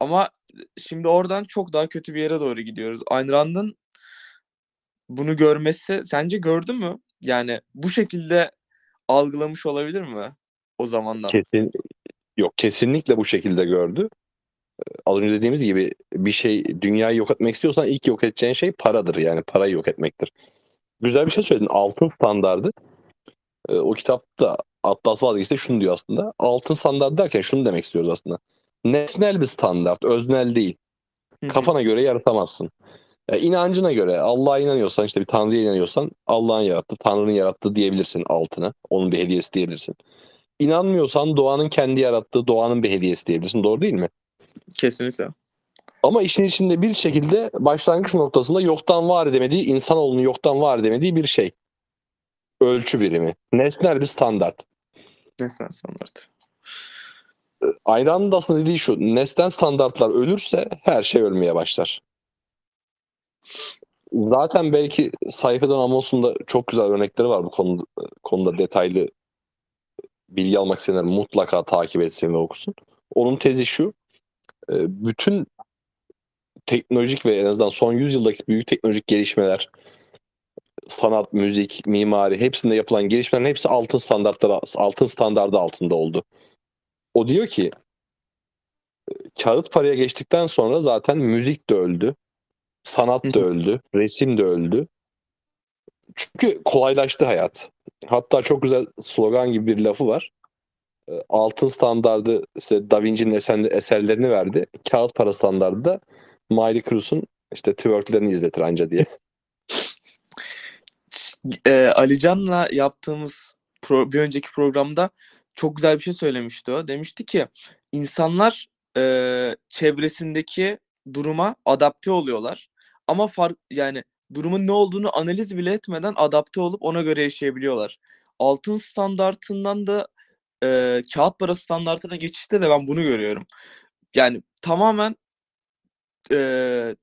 Ama şimdi oradan çok daha kötü bir yere doğru gidiyoruz. Ayn Rand'ın bunu görmesi sence gördü mü? Yani bu şekilde algılamış olabilir mi o zamandan? Kesinlikle bu şekilde gördü. Az önce dediğimiz gibi bir şey, dünyayı yok etmek istiyorsan ilk yok edeceğin şey paradır. Yani parayı yok etmektir. Güzel bir şey söyledin. Altın standardı. O kitapta Atlas Vazgeç'te şunu diyor aslında. Altın standart derken şunu demek istiyoruz aslında. Nesnel bir standart, öznel değil. Kafana göre yaratamazsın. Yani inancına göre, Allah'a inanıyorsan, işte bir Tanrı'ya inanıyorsan Allah'ın yarattı, Tanrı'nın yarattı diyebilirsin altına. Onun bir hediyesi diyebilirsin. İnanmıyorsan doğanın kendi yarattığı, doğanın bir hediyesi diyebilirsin. Doğru değil mi? Kesinlikle. Ama işin içinde bir şekilde başlangıç noktasında yoktan var edemediği, insanoğlunun yoktan var edemediği bir şey. Ölçü birimi. Nesnel bir standart. Nesnel standart. Ayn Rand'ın aslında dediği şu, nesnel standartlar ölürse her şey ölmeye başlar. Zaten belki sayfadan Amos'un da çok güzel örnekleri var bu konuda detaylı bilgi almak isteyenler mutlaka takip etsin ve okusun. Onun tezi şu, bütün teknolojik ve en azından son 100 yıldaki büyük teknolojik gelişmeler, sanat, müzik, mimari, hepsinde yapılan gelişmelerin hepsi altın standardı altında oldu. O diyor ki kağıt paraya geçtikten sonra zaten müzik de öldü, sanat da öldü, resim de öldü. Çünkü kolaylaştı hayat. Hatta çok güzel slogan gibi bir lafı var. Altın standardı size Da Vinci'nin eserlerini verdi. Kağıt para standardı da Miley Cyrus'un işte twerklerini izletir anca diye. Alican'la yaptığımız bir önceki programda çok güzel bir şey söylemişti o. Demişti ki insanlar çevresindeki duruma adapte oluyorlar. Ama yani durumun ne olduğunu analiz bile etmeden adapte olup ona göre yaşayabiliyorlar. Altın standartından da kağıt para standartına geçişte de ben bunu görüyorum. Yani tamamen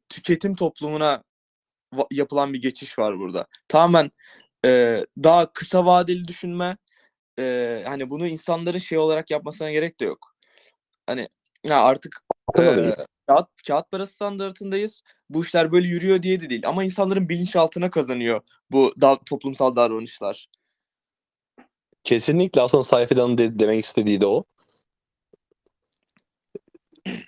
tüketim toplumuna yapılan bir geçiş var burada. Tamamen daha kısa vadeli düşünme, hani bunu insanların şey olarak yapmasına gerek de yok. Hani ya artık kağıt para standartındayız. Bu işler böyle yürüyor diye de değil. Ama insanların bilinçaltına kazanıyor bu toplumsal davranışlar. Kesinlikle aslında Sayfidan'ın demek istediği de o.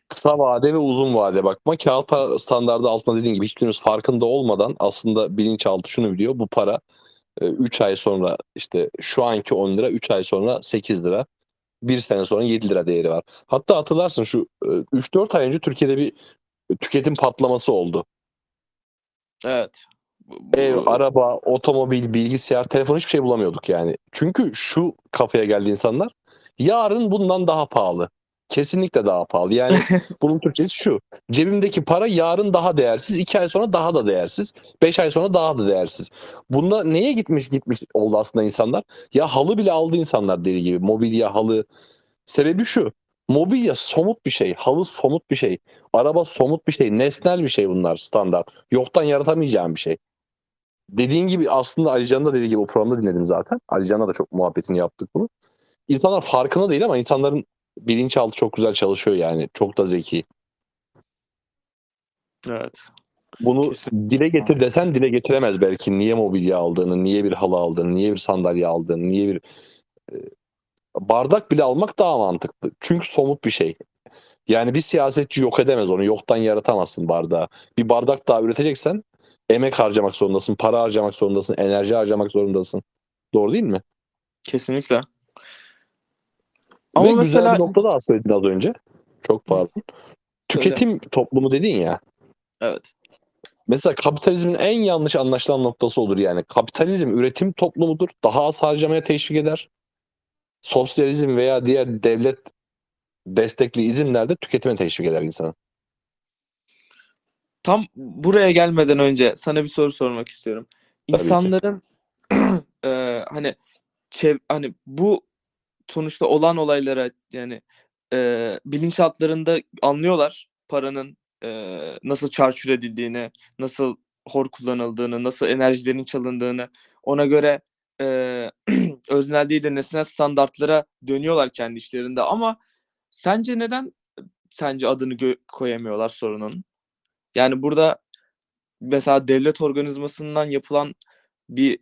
Kısa vade ve uzun vade bakma. Kağıt para standardı altında dediğin gibi hiçbirimiz farkında olmadan aslında bilinçaltı şunu biliyor. Bu para 3 ay sonra işte şu anki 10 lira, 3 ay sonra 8 lira. Bir sene sonra 7 lira değeri var. Hatta hatırlarsın şu 3-4 ay önce Türkiye'de bir tüketim patlaması oldu. Evet. Ev, araba, otomobil, bilgisayar, telefon hiçbir şey bulamıyorduk yani. Çünkü şu kafaya geldi insanlar. Yarın bundan daha pahalı. Kesinlikle daha pahalı. Yani bunun Türkçesi şu. Cebimdeki para yarın daha değersiz. 2 ay sonra daha da değersiz. 5 ay sonra daha da değersiz. Bunda neye gitmiş oldu aslında insanlar? Ya halı bile aldı insanlar deli gibi. Mobilya, halı. Sebebi şu. Mobilya somut bir şey. Halı somut bir şey. Araba somut bir şey. Nesnel bir şey bunlar standart. Yoktan yaratamayacağım bir şey. Dediğin gibi aslında Alican'ın da dediği gibi o programda dinledim zaten. Alican'la da çok muhabbetini yaptık bunu. İnsanlar farkında değil ama insanların bilinçaltı çok güzel çalışıyor yani. Çok da zeki. Evet. Bunu dile getir desen dile getiremez belki. Niye mobilya aldığını, niye bir halı aldığını, niye bir sandalye aldığını, niye bir bardak bile almak daha mantıklı. Çünkü somut bir şey. Yani bir siyasetçi yok edemez onu. Yoktan yaratamazsın bardağı. Bir bardak daha üreteceksen emek harcamak zorundasın, para harcamak zorundasın, enerji harcamak zorundasın. Doğru değil mi? Kesinlikle. Ama güzel bir nokta daha söyledin az önce. Çok pardon. Tüketim toplumu dedin ya. Evet. Mesela kapitalizmin en yanlış anlaşılan noktası olur yani. Kapitalizm üretim toplumudur. Daha az harcamaya teşvik eder. Sosyalizm veya diğer devlet destekli izimlerde tüketime teşvik eder insanı. Tam buraya gelmeden önce sana bir soru sormak istiyorum. Tabii İnsanların hani bu sonuçta olan olaylara yani bilinçaltlarında anlıyorlar paranın nasıl çarçur edildiğini, nasıl hor kullanıldığını, nasıl enerjilerin çalındığını. Ona göre öznel değil de nesnel standartlara dönüyorlar kendi işlerinde. Ama sence neden sence adını koyamıyorlar sorunun? Yani burada mesela devlet organizmasından yapılan bir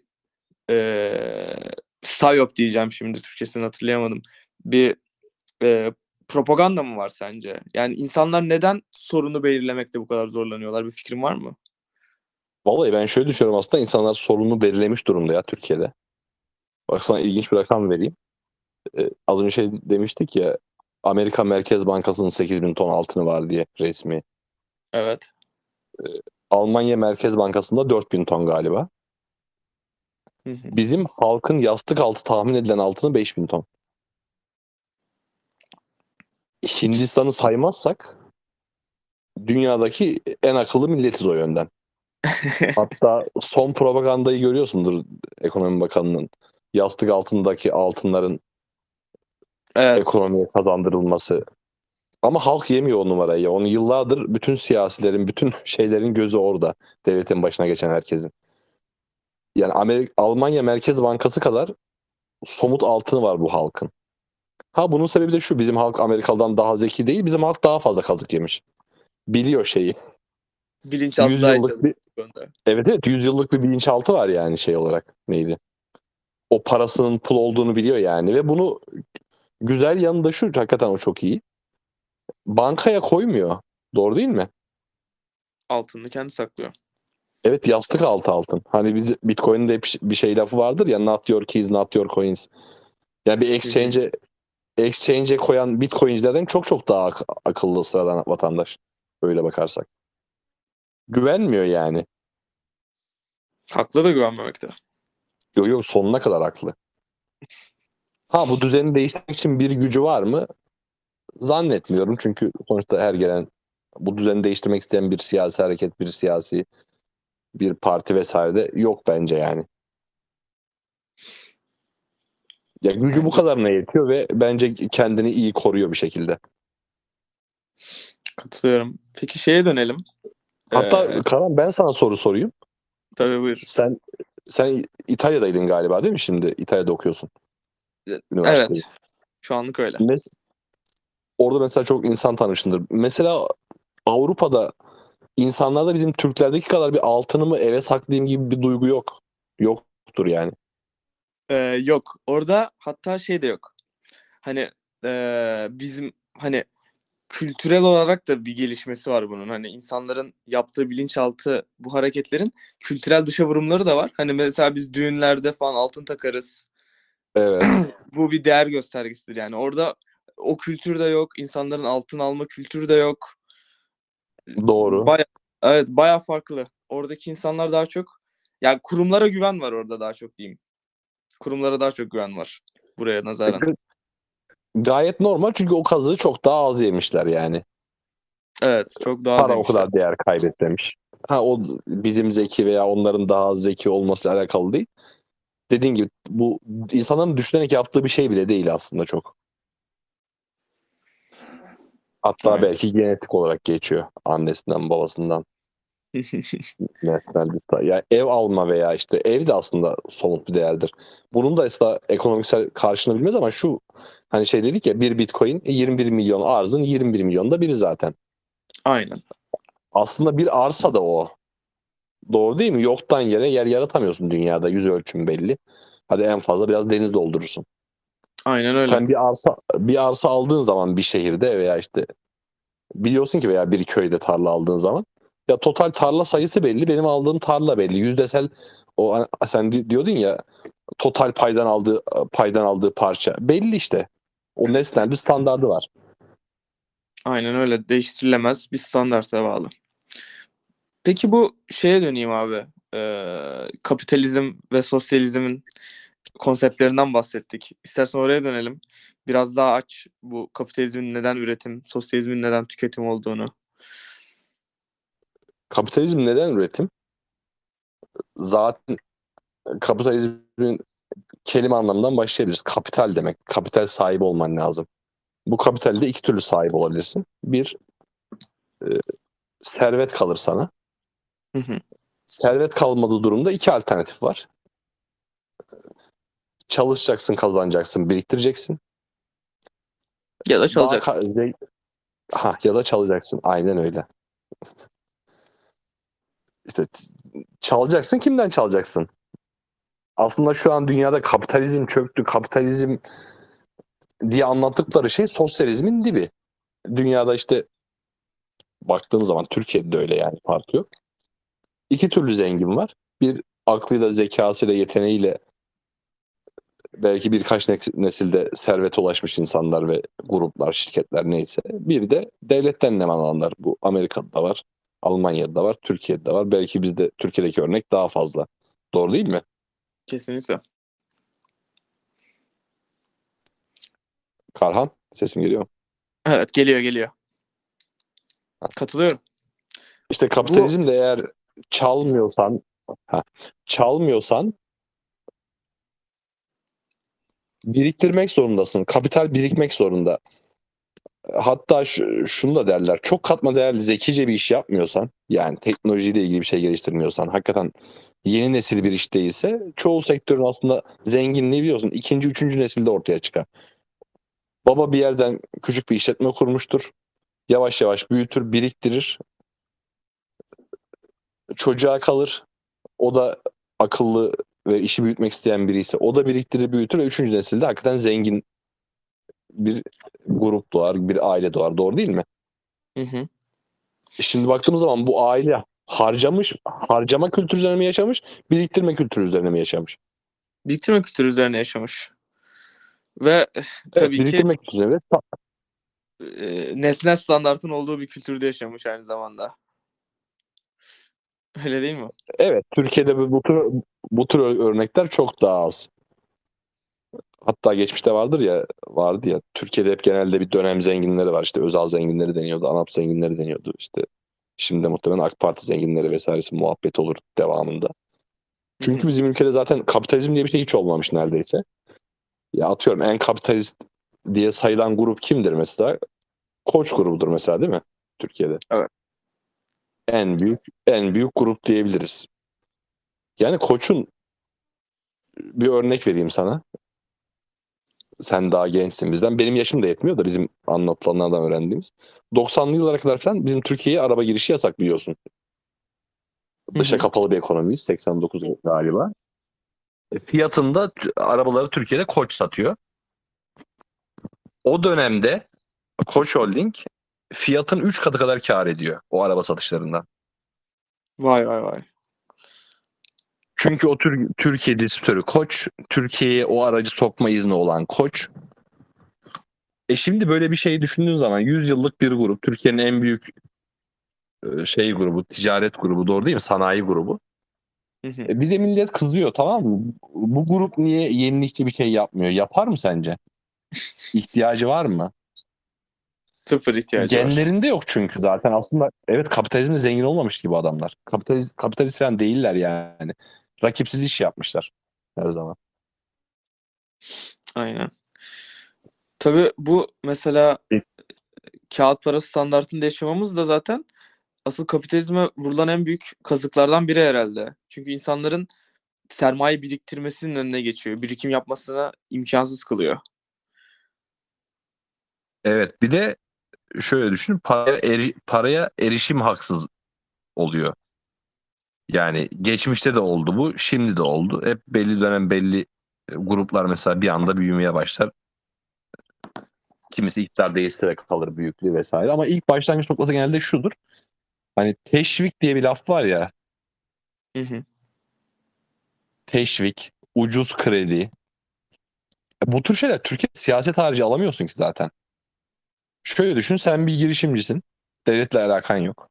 sayop diyeceğim şimdi, Türkçesini hatırlayamadım. Bir propaganda mı var sence? Yani insanlar neden sorunu belirlemekte bu kadar zorlanıyorlar? Bir fikrin var mı? Vallahi ben şöyle düşünüyorum, aslında insanlar sorunu belirlemiş durumda ya Türkiye'de. Baksana, ilginç bir rakam vereyim. Az önce şey demiştik ya, Amerika Merkez Bankası'nın 8.000 ton altını var diye resmi. Evet. Almanya Merkez Bankası'nda 4.000 ton galiba. Bizim halkın yastık altı tahmin edilen altını 5.000 ton. Hindistan'ı saymazsak dünyadaki en akıllı milletiz o yönden. Hatta son propagandayı görüyorsundur Ekonomi Bakanı'nın. Yastık altındaki altınların ekonomiye kazandırılması. Ama halk yemiyor o numarayı. Onu yıllardır bütün siyasilerin, bütün şeylerin gözü orada. Devletin başına geçen herkesin. Yani Almanya Merkez Bankası kadar somut altını var bu halkın. Ha, bunun sebebi de şu: bizim halk Amerikalı'dan daha zeki değil. Bizim halk daha fazla kazık yemiş. Biliyor şeyi. Bilinçaltı daha iyi. Evet, 100 yıllık bir bilinçaltı var yani şey olarak. Neydi? O parasının pul olduğunu biliyor yani. Ve bunu güzel yanı da şu, hakikaten o çok iyi. Bankaya koymuyor. Doğru değil mi? Altını kendi saklıyor. Evet, yastık altı altın. Hani biz Bitcoin'de hep bir şey lafı vardır ya, not your keys, not your coins. Yani bir exchange'e koyan Bitcoin'cilerden çok daha akıllı sıradan vatandaş. Öyle bakarsak. Güvenmiyor yani. Haklı da güvenmemekte. Yok, sonuna kadar haklı. Ha, bu düzeni değiştirmek için bir gücü var mı? Zannetmiyorum, çünkü sonuçta her gelen, bu düzeni değiştirmek isteyen bir siyasi hareket, bir siyasi bir parti vesaire de yok bence yani. Ya gücü bu kadarına yetiyor ve bence kendini iyi koruyor bir şekilde. Katılıyorum. Peki şeye dönelim. Hatta Karan, ben sana soru sorayım. Tabii, buyur. Sen İtalya'daydın galiba değil mi şimdi? İtalya'da okuyorsun. Evet. Şu anlık öyle. Orada mesela çok insan tanışındır. Mesela Avrupa'da insanlarda bizim Türklerdeki kadar bir altınımı eve saklayayım gibi bir duygu yok. Yoktur yani. Yok. Orada hatta şey de yok. Hani bizim hani kültürel olarak da bir gelişmesi var bunun. Hani insanların yaptığı bilinçaltı bu hareketlerin kültürel dışa vurumları da var. Hani mesela biz düğünlerde falan altın takarız. Evet. Bu bir değer göstergesidir yani. Orada o kültür de yok. İnsanların altın alma kültürü de yok. Doğru. Bayağı farklı. Oradaki insanlar daha çok, yani kurumlara güven var orada daha çok diyeyim. Kurumlara daha çok güven var buraya nazaran. Gayet normal, çünkü o kazığı çok daha az yemişler yani. Evet, çok daha az yemişler. Para o kadar değer kaybetmemiş. Ha, o bizim zeki veya onların daha az zeki olmasıyla alakalı değil. Dediğin gibi bu insanların düşünerek yaptığı bir şey bile değil aslında çok. Hatta belki genetik olarak geçiyor annesinden babasından. Yani ev alma veya işte ev de aslında somut bir değerdir. Bunun da aslında ekonomiksel karşılığını bilmez ama şu, hani şey dedik ya, bir Bitcoin 21 milyon arzın 21 milyon da biri zaten. Aynen. Aslında bir arsa da o. Doğru değil mi? Yoktan yere yer yaratamıyorsun dünyada. Yüz ölçüm belli. Hadi en fazla biraz deniz doldurursun. Aynen öyle. Sen bir arsa aldığın zaman bir şehirde veya işte biliyorsun ki, veya bir köyde tarla aldığın zaman, ya total tarla sayısı belli, benim aldığım tarla belli. Yüzdesel, o sen diyordun ya, total paydan aldığı parça belli işte. O nesnel bir standardı var. Aynen öyle, değiştirilemez bir standarda bağlı. Peki bu şeye döneyim abi. Kapitalizm ve sosyalizmin konseptlerinden bahsettik. İstersen oraya dönelim. Biraz daha aç bu kapitalizmin neden üretim, sosyalizmin neden tüketim olduğunu. Kapitalizm neden üretim? Zaten kapitalizmin kelime anlamından başlayabiliriz. Kapital demek. Kapital sahibi olman lazım. Bu kapitalde iki türlü sahip olabilirsin. Bir, servet kalır sana. Servet kalmadığı durumda iki alternatif var. Çalışacaksın, kazanacaksın, biriktireceksin. Ya da çalacaksın. Ha, ya da çalacaksın. Aynen öyle. İşte çalacaksın. Kimden çalacaksın? Aslında şu an dünyada kapitalizm çöktü, kapitalizm diye anlattıkları şey sosyalizmin dibi. Dünyada işte baktığımız zaman Türkiye'de de öyle, yani farkı yok. İki türlü zengin var. Bir aklıyla, zekasıyla, yeteneğiyle belki birkaç nesilde servete ulaşmış insanlar ve gruplar, şirketler neyse. Bir de devletten nem alanlar. Bu Amerika'da da var, Almanya'da da var, Türkiye'de de var. Belki bizde Türkiye'deki örnek daha fazla. Doğru değil mi? Kesinlikle. Karhan, sesim geliyor mu? Evet, geliyor. Katılıyorum. İşte kapitalizmde eğer çalmıyorsan biriktirmek zorundasın. Kapital birikmek zorunda. Hatta şunu da derler. Çok katma değerli, zekice bir iş yapmıyorsan, yani teknolojiyle ilgili bir şey geliştirmiyorsan, hakikaten yeni nesil bir iş değilse, çoğu sektörün aslında zenginliği biliyorsun ikinci, üçüncü nesilde ortaya çıkar. Baba bir yerden küçük bir işletme kurmuştur. Yavaş yavaş büyütür, biriktirir. Çocuğa kalır. O da akıllı ve işi büyütmek isteyen biri ise o da biriktirir, büyütür ve üçüncü nesilde hakikaten zengin bir grup doğar, bir aile doğar. Doğru değil mi? Hı hı. Şimdi baktığımız zaman bu aile harcama kültürü üzerine mi yaşamış, biriktirme kültürü üzerine mi yaşamış? Biriktirme kültürü üzerine yaşamış. Ve tabii evet, ki üzere. Nesnel standartın olduğu bir kültürde yaşamış aynı zamanda. Öyle değil mi? Evet, Türkiye'de bu tür örnekler çok daha az. Hatta geçmişte vardı ya Türkiye'de hep genelde bir dönem zenginleri var. İşte özel zenginleri deniyordu, ANAP zenginleri deniyordu işte. Şimdi muhtemelen AK Parti zenginleri vesairesi muhabbet olur devamında. Çünkü bizim ülkede zaten kapitalizm diye bir şey hiç olmamış neredeyse. Ya atıyorum, en kapitalist diye sayılan grup kimdir mesela? Koç grubudur mesela, değil mi? Türkiye'de. Evet. En büyük grup diyebiliriz. Yani Koç'un bir örnek vereyim sana. Sen daha gençsin bizden. Benim yaşım da yetmiyor da bizim anlatılanlardan öğrendiğimiz. 90'lı yıllara kadar falan bizim Türkiye'ye araba girişi yasak, biliyorsun. Dışa kapalı bir ekonomiyiz. 89 galiba. Fiyatında arabaları Türkiye'de Koç satıyor. O dönemde Koç Holding fiyatın 3 katı kadar kar ediyor o araba satışlarından. Vay. Çünkü o Türkiye distribütörü Koç, Türkiye'ye o aracı sokma izni olan Koç. Şimdi böyle bir şey düşündüğün zaman 100 yıllık bir grup, Türkiye'nin en büyük grubu, ticaret grubu, doğru değil mi? Sanayi grubu. Bir de millet kızıyor, tamam mı? Bu grup niye yenilikçi bir şey yapmıyor? Yapar mı sence? İhtiyacı var mı? Sıfır ihtiyacı var. Genlerinde yok çünkü zaten aslında. Evet, kapitalizmle zengin olmamış gibi adamlar. Kapitalist falan değiller yani. Rakipsiz iş yapmışlar her zaman. Aynen. Tabii bu mesela kağıt parası standartında yaşamamız da zaten asıl kapitalizme vurulan en büyük kazıklardan biri herhalde. Çünkü insanların sermaye biriktirmesinin önüne geçiyor. Birikim yapmasına imkansız kılıyor. Evet, bir de şöyle düşünün, paraya erişim haksız oluyor. Yani geçmişte de oldu bu, şimdi de oldu. Hep belli dönem belli gruplar mesela bir anda büyümeye başlar. Kimisi iktidar değişse de kalır büyüklüğü vesaire. Ama ilk başlangıç noktası genelde şudur. Hani teşvik diye bir laf var ya. Hı hı. Teşvik, ucuz kredi. Bu tür şeyler Türkiye siyaset harici alamıyorsun ki zaten. Şöyle düşün, sen bir girişimcisin. Devletle alakan yok.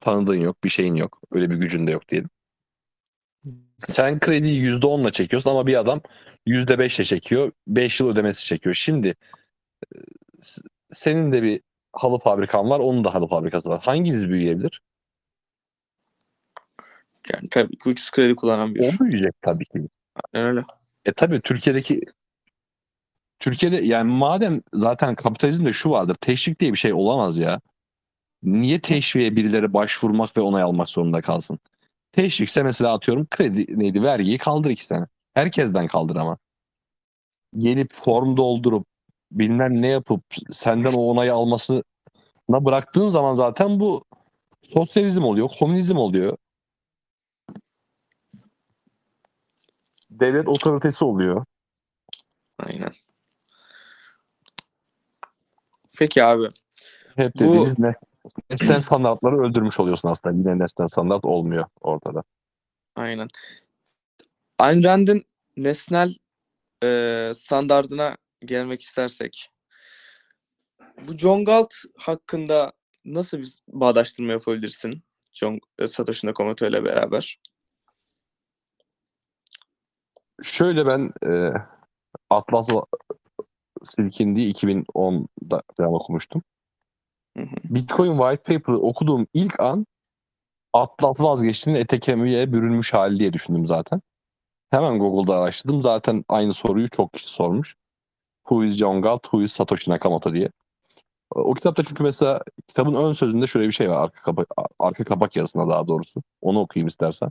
Tanıdığın yok, bir şeyin yok. Öyle bir gücün de yok diyelim. Sen krediyi %10'la çekiyorsun ama bir adam %5'le çekiyor. 5 yıl ödemesi çekiyor. Şimdi senin de bir halı fabrikan var, onun da halı fabrikası var. Hanginiz büyüyebilir? Yani tabii ki ucuz kredi kullanan bir. O büyüyecek tabii ki. Aynen öyle. Tabii Türkiye'de yani madem zaten kapitalizmde şu vardır. Teşvik diye bir şey olamaz ya. Niye teşviğe birileri başvurmak ve onay almak zorunda kalsın? Teşvikse mesela atıyorum kredi neydi? Vergiyi kaldır 2 sene. Herkesten kaldır ama. Gelip form doldurup bilmem ne yapıp senden o onayı alması bıraktığın zaman zaten bu sosyalizm oluyor, komünizm oluyor. Devlet otoritesi oluyor. Aynen. Peki abi. Hep dediğiniz bu... ne? Nesnel standartları öldürmüş oluyorsun aslında. Yine nesnel standart olmuyor ortada. Aynen. Ayn Rand'in nesnel standardına gelmek istersek. Bu John Galt hakkında nasıl bir bağdaştırma yapabilirsin? Satoshi Nakamoto ile beraber. Şöyle ben Atlas silkindiği 2010'da falan okumuştum. Bitcoin White Paper'ı okuduğum ilk an Atlas vazgeçtiğinin ete kemiğe bürünmüş hali diye düşündüm zaten. Hemen Google'da araştırdım. Zaten aynı soruyu çok kişi sormuş. Who is John Galt, who is Satoshi Nakamoto diye. O kitapta çünkü mesela kitabın ön sözünde şöyle bir şey var. Arka kapak yarısına daha doğrusu. Onu okuyayım istersen.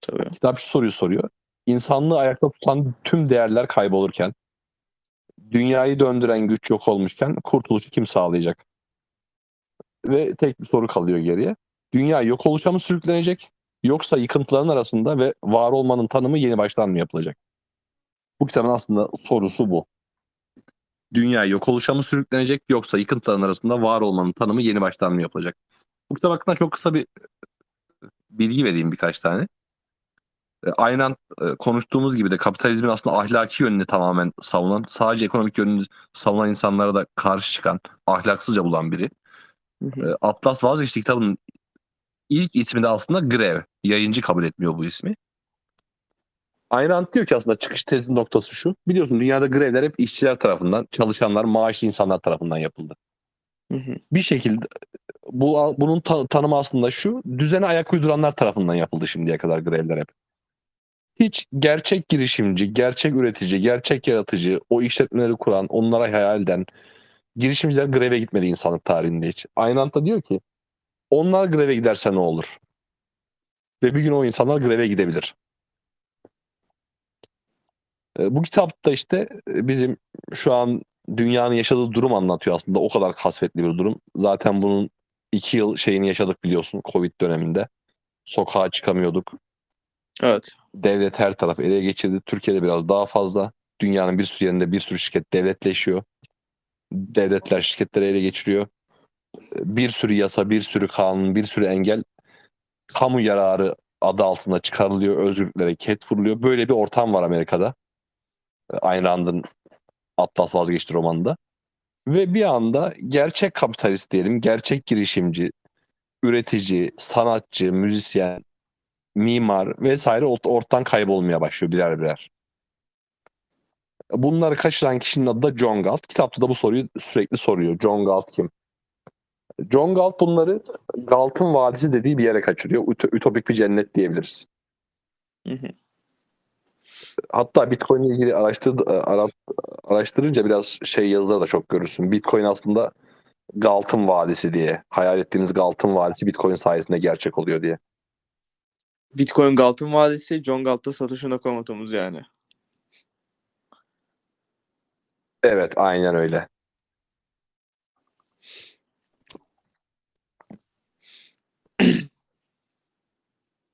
Tabii. Kitap şu soruyu soruyor. İnsanlığı ayakta tutan tüm değerler kaybolurken, dünyayı döndüren güç yok olmuşken kurtuluşu kim sağlayacak? Ve tek bir soru kalıyor geriye. Dünya yok oluşa mı sürüklenecek? Yoksa yıkıntıların arasında ve var olmanın tanımı yeni baştan mı yapılacak? Bu kitabın aslında sorusu bu. Dünya yok oluşa mı sürüklenecek? Yoksa yıkıntıların arasında var olmanın tanımı yeni baştan mı yapılacak? Bu kitap hakkında çok kısa bir bilgi vereyim birkaç tane. Aynen konuştuğumuz gibi de kapitalizmin aslında ahlaki yönünü tamamen savunan, sadece ekonomik yönünü savunan insanlara da karşı çıkan, ahlaksızca bulan biri. Atlas Vazgeçti kitabının ilk ismi de aslında grev. Yayıncı kabul etmiyor bu ismi. Ayn Rand diyor ki aslında çıkış tezinin noktası şu. Biliyorsun dünyada grevler hep işçiler tarafından, çalışanlar, maaşlı insanlar tarafından yapıldı. Bir şekilde bunun tanımı aslında şu. Düzene ayak uyduranlar tarafından yapıldı şimdiye kadar grevler hep. Hiç gerçek girişimci, gerçek üretici, gerçek yaratıcı, o işletmeleri kuran, onlara hayal eden girişimciler greve gitmedi insanlık tarihinde hiç. Ayn Rand da diyor ki onlar greve giderse ne olur? Ve bir gün o insanlar greve gidebilir. Bu kitapta işte bizim şu an dünyanın yaşadığı durum anlatıyor aslında. O kadar kasvetli bir durum. Zaten bunun 2 yıl şeyini yaşadık biliyorsun Covid döneminde. Sokağa çıkamıyorduk. Evet. Devlet her tarafı ele geçirdi. Türkiye'de biraz daha fazla. Dünyanın bir sürü yerinde bir sürü şirket devletleşiyor. Devletler şirketleri ele geçiriyor. Bir sürü yasa, bir sürü kanun, bir sürü engel kamu yararı adı altında çıkarılıyor. Özgürlüklere ket vuruluyor. Böyle bir ortam var Amerika'da. Ayn Rand'ın Atlas Vazgeçti romanında. Ve bir anda gerçek kapitalist diyelim, gerçek girişimci, üretici, sanatçı, müzisyen, mimar vesaire ortadan kaybolmaya başlıyor birer birer. Bunları kaçıran kişinin adı da John Galt. Kitapta da bu soruyu sürekli soruyor. John Galt kim? John Galt bunları Galt'ın vadisi dediği bir yere kaçırıyor. Ütopik bir cennet diyebiliriz. Hatta Bitcoin ile ilgili araştırınca biraz şey yazıları da çok görürsün. Bitcoin aslında Galt'ın vadisi diye. Hayal ettiğimiz Galt'ın vadisi Bitcoin sayesinde gerçek oluyor diye. Bitcoin Galt'ın vadisi, John Galt'ta Satoshi Nakamoto'muz yani. Evet, aynen öyle.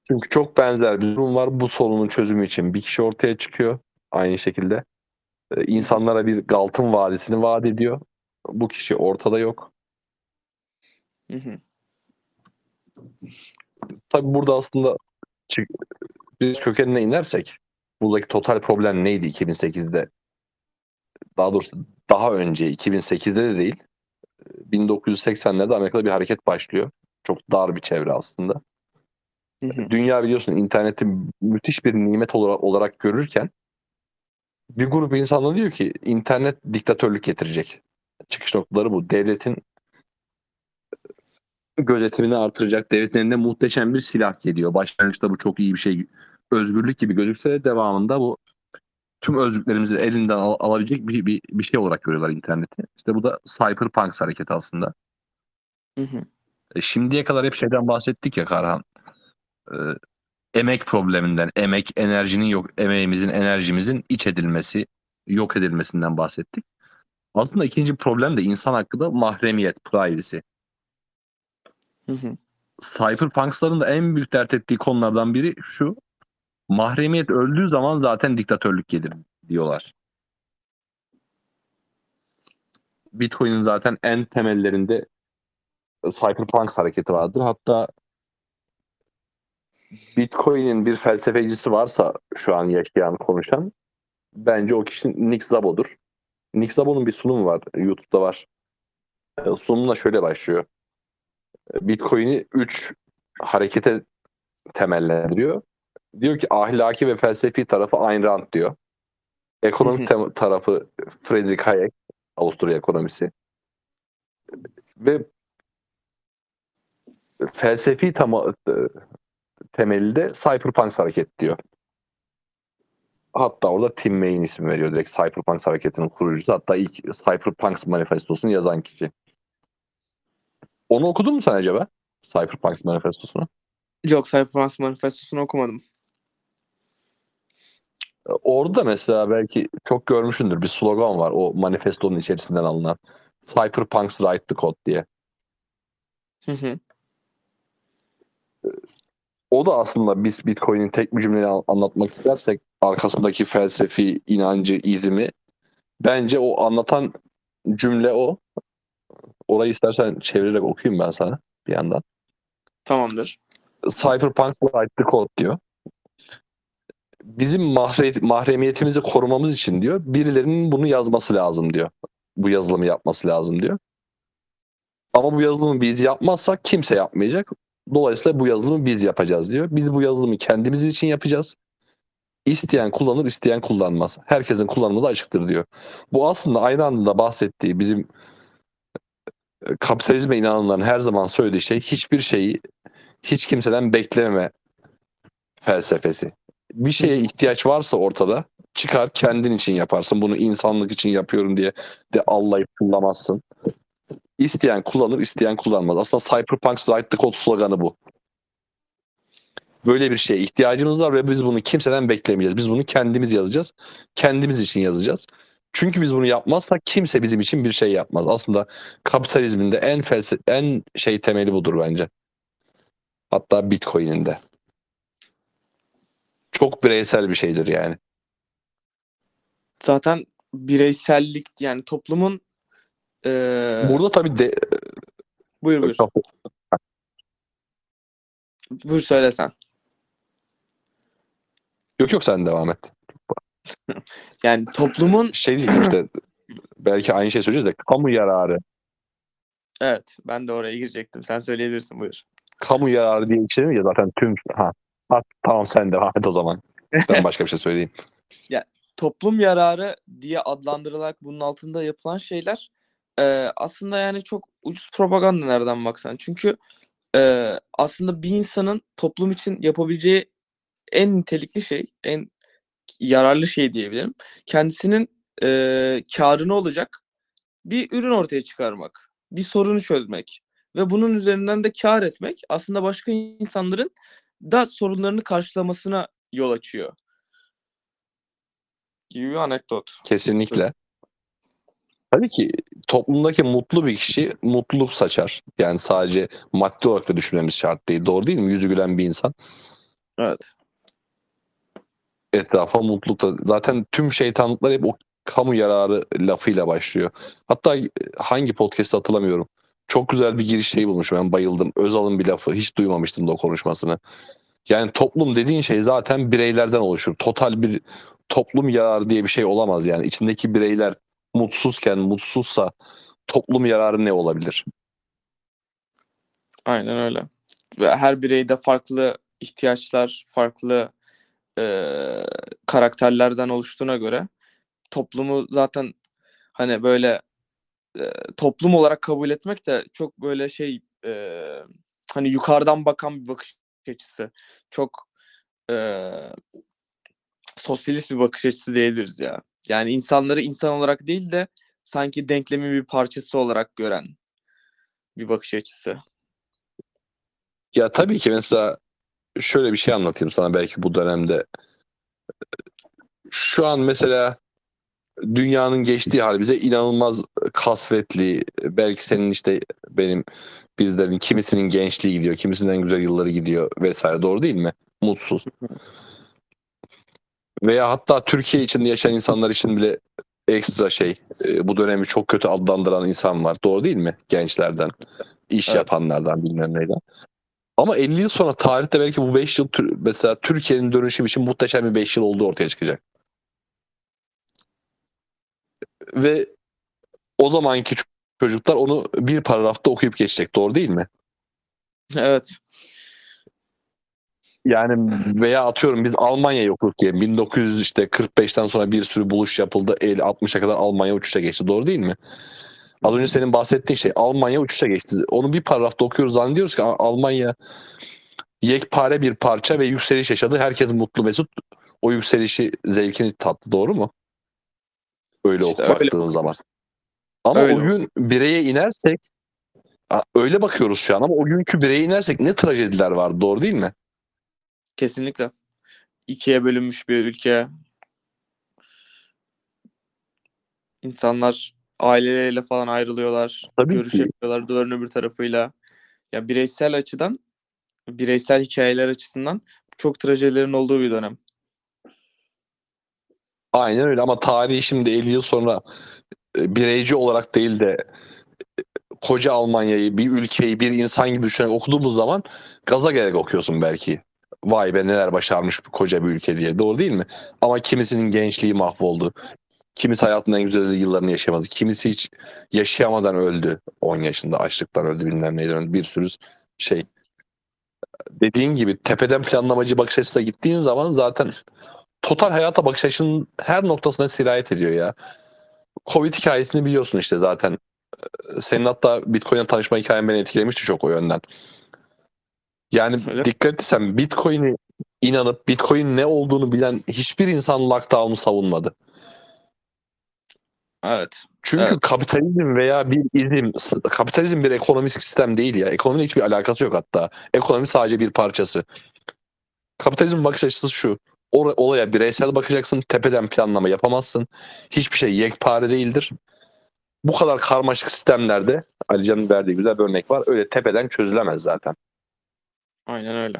Çünkü çok benzer bir durum var. Bu sorunun çözümü için bir kişi ortaya çıkıyor. Aynı şekilde. İnsanlara bir Galt'ın vadisini vaat ediyor. Bu kişi ortada yok. Tabii burada aslında biz kökenine inersek buradaki total problem neydi 2008'de? Daha doğrusu daha önce 2008'de de değil. 1980'lerde Amerika'da bir hareket başlıyor. Çok dar bir çevre aslında. Dünya biliyorsun interneti müthiş bir nimet olarak görürken bir grup insan diyor ki internet diktatörlük getirecek. Çıkış noktaları bu. Devletin gözetimini artıracak. Devletin eline muhteşem bir silah geliyor. Başlangıçta bu çok iyi bir şey. Özgürlük gibi gözükse de devamında bu tüm özgürlüklerimizi elinden alabilecek bir şey olarak görüyorlar interneti. İşte bu da Cyberpunk hareketi aslında. Şimdiye kadar hep şeyden bahsettik ya Karhan. Emek probleminden, emeğimizin, enerjimizin iç edilmesi, yok edilmesinden bahsettik. Aslında ikinci problem de insan hakkında mahremiyet, privacy. Cyberpunks'ların da en büyük dert ettiği konulardan biri şu: mahremiyet öldüğü zaman zaten diktatörlük gelir diyorlar. Bitcoin'in zaten en temellerinde Cyberpunk hareketi vardır. Hatta Bitcoin'in bir felsefecisi varsa şu an yaşayan, konuşan, bence o kişi Nick Szabo'dur. Nick Szabo'nun bir sunumu var, YouTube'da var. Sunumla şöyle başlıyor: Bitcoin'i 3 harekete temellendiriyor. Diyor ki ahlaki ve felsefi tarafı Ayn Rand diyor. Ekonomik tarafı Friedrich Hayek, Avusturya ekonomisi. Ve felsefi temeli de Cyberpunk hareket diyor. Hatta orada Tim May'in ismi veriyor direkt, Cyberpunk hareketinin kurucusu. Hatta ilk Cyberpunk manifestosunu yazan kişi. Onu okudun mu sen acaba? Cyberpunk manifestosunu? Yok, Cyberpunk manifestosunu okumadım. Orada mesela belki çok görmüşsündür, bir slogan var o manifestonun içerisinden alınan. Cyberpunks write the code diye. O da aslında biz Bitcoin'in tek bir cümleyle anlatmak istersek arkasındaki felsefi inancı, izimi, bence o anlatan cümle o. Orayı istersen çevirerek okuyayım ben sana bir yandan. Tamamdır. Cyberpunk write the code diyor. Bizim mahremiyetimizi korumamız için diyor, birilerinin bunu yazması lazım diyor. Bu yazılımı yapması lazım diyor. Ama bu yazılımı biz yapmazsak kimse yapmayacak. Dolayısıyla bu yazılımı biz yapacağız diyor. Biz bu yazılımı kendimiz için yapacağız. İsteyen kullanır, isteyen kullanmaz. Herkesin kullanımı da açıktır diyor. Bu aslında aynı anda bahsettiği, bizim kapitalizme inananların her zaman söylediği şey: hiçbir şeyi hiç kimseden beklememe felsefesi. Bir şeye ihtiyaç varsa ortada, çıkar kendin için yaparsın. Bunu insanlık için yapıyorum diye de Allah'ı kullanamazsın. İsteyen kullanır, isteyen kullanmaz. Aslında Cyberpunk's Write the Code sloganı bu. Böyle bir şeye ihtiyacımız var ve biz bunu kimseden beklemeyeceğiz. Biz bunu kendimiz yazacağız. Kendimiz için yazacağız. Çünkü biz bunu yapmazsak kimse bizim için bir şey yapmaz. Aslında kapitalizmin de en temeli budur bence. Hatta Bitcoin'in de. Çok bireysel bir şeydir yani. Zaten bireysellik, yani toplumun burada tabii buyur. Buyur, söyle sen. Yok sen devam et. Yani toplumun şey diyeceğim işte, belki aynı şey söyleyeceğiz de, kamu yararı. Evet, ben de oraya girecektim. Sen söyleyebilirsin, buyur. Kamu yararı diye içelim ya zaten tüm. Tamam, sen devam et o zaman. Ben başka bir şey söyleyeyim. Ya, toplum yararı diye adlandırılarak bunun altında yapılan şeyler aslında yani çok ucuz propaganda nereden baksan. Çünkü aslında bir insanın toplum için yapabileceği en nitelikli şey, en yararlı şey diyebilirim, kendisinin karına olacak bir ürün ortaya çıkarmak, bir sorunu çözmek ve bunun üzerinden de kar etmek aslında başka insanların da sorunlarını karşılamasına yol açıyor gibi bir anekdot. Kesinlikle. Tabii ki toplumdaki mutlu bir kişi mutluluk saçar. Yani sadece maddi olarak da düşünmemiz şart değil. Doğru değil mi? Yüzü gülen bir insan. Evet. Etrafa mutluluk da. Zaten tüm şeytanlıklar hep o kamu yararı lafıyla başlıyor. Hatta hangi podcast'ı hatırlamıyorum. Çok güzel bir giriş şeyi bulmuşum. Ben bayıldım. Özal'ın bir lafı. Hiç duymamıştım da o konuşmasını. Yani toplum dediğin şey zaten bireylerden oluşur. Total bir toplum yararı diye bir şey olamaz yani. İçindeki bireyler mutsuzsa toplum yararı ne olabilir? Aynen öyle. Ve her bireyde farklı ihtiyaçlar, farklı karakterlerden oluştuğuna göre toplumu zaten hani böyle toplum olarak kabul etmek de çok böyle şey, hani yukarıdan bakan bir bakış açısı. Çok sosyalist bir bakış açısı diyebiliriz ya. Yani insanları insan olarak değil de sanki denklemin bir parçası olarak gören bir bakış açısı. Ya tabii ki mesela şöyle bir şey anlatayım sana belki bu dönemde. Şu an mesela dünyanın geçtiği hal bize inanılmaz kasvetli, belki senin işte benim, bizlerin kimisinin gençliği gidiyor, kimisinin güzel yılları gidiyor vesaire, doğru değil mi? Mutsuz. Veya hatta Türkiye içinde yaşayan insanlar için bile ekstra şey, bu dönemi çok kötü adlandıran insan var, doğru değil mi? Gençlerden, iş evet, yapanlardan, bilmem neyden. Ama 50 yıl sonra tarihte belki bu 5 yıl mesela Türkiye'nin dönüşüm için muhteşem bir 5 yıl olduğu ortaya çıkacak. Ve o zamanki çocuklar onu bir paragrafta okuyup geçecek, doğru değil mi? Evet. Yani veya atıyorum biz Almanya'yı okuduk diye 1945'ten sonra bir sürü buluş yapıldı. 60'a kadar Almanya uçuşa geçti, doğru değil mi? Az önce senin bahsettiğin şey, Almanya uçuşa geçti. Onu bir paragrafta okuyoruz, zannediyoruz ki Almanya yekpare bir parça ve yükseliş yaşadı. Herkes mutlu mesut. O yükselişi, zevkini tattı, doğru mu? Öyle işte baktığın zaman. Ama öyle o gün bireye inersek, öyle bakıyoruz şu an ama o günkü bireye inersek ne trajediler vardı, doğru değil mi? Kesinlikle. İkiye bölünmüş bir ülke. İnsanlar aileleriyle falan ayrılıyorlar. Tabii görüşemiyorlar ki, duvarın öbür tarafıyla. Ya bireysel açıdan, bireysel hikayeler açısından çok trajedilerin olduğu bir dönem. Aynen öyle ama tarihi şimdi 50 yıl sonra bireyci olarak değil de koca Almanya'yı, bir ülkeyi, bir insan gibi düşünerek okuduğumuz zaman gaza gelerek okuyorsun belki. Vay be neler başarmış koca bir ülke diye, doğru değil mi? Ama kimisinin gençliği mahvoldu. Kimisi hayatının en güzel yıllarını yaşamadı. Kimisi hiç yaşayamadan öldü. 10 yaşında açlıktan öldü, bilmem neyden öldü. Bir sürü şey. Dediğin gibi tepeden planlamacı bakış açısına gittiğin zaman zaten total hayata bakış açının her noktasına sirayet ediyor ya. Covid hikayesini biliyorsun işte zaten. Senin hatta Bitcoin'le tanışma hikayen beni etkilemişti çok o yönden. Yani öyle, dikkat etsen Bitcoin'e inanıp Bitcoin ne olduğunu bilen hiçbir insan lockdown'u savunmadı. Evet. Çünkü evet, kapitalizm veya bir izim, kapitalizm bir ekonomik sistem değil ya. Ekonominin hiçbir alakası yok hatta. Ekonomi sadece bir parçası. Kapitalizmin bakış açısı şu. Olaya bireysel bakacaksın, tepeden planlama yapamazsın. Hiçbir şey yekpare değildir. Bu kadar karmaşık sistemlerde, Ali Can'ın verdiği güzel bir örnek var, öyle tepeden çözülemez zaten. Aynen öyle.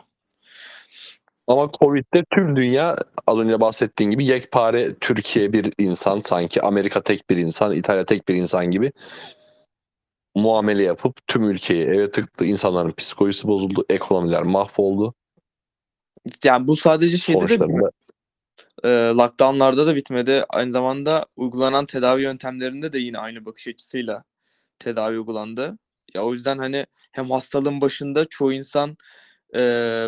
Ama Covid'de tüm dünya, az önce bahsettiğin gibi yekpare, Türkiye bir insan sanki, Amerika tek bir insan, İtalya tek bir insan gibi muamele yapıp tüm ülkeyi eve tıktı, insanların psikolojisi bozuldu, ekonomiler mahvoldu. Yani bu sadece şeyde de lockdown'larda da bitmedi. Aynı zamanda uygulanan tedavi yöntemlerinde de yine aynı bakış açısıyla tedavi uygulandı. Ya o yüzden hani hem hastalığın başında çoğu insan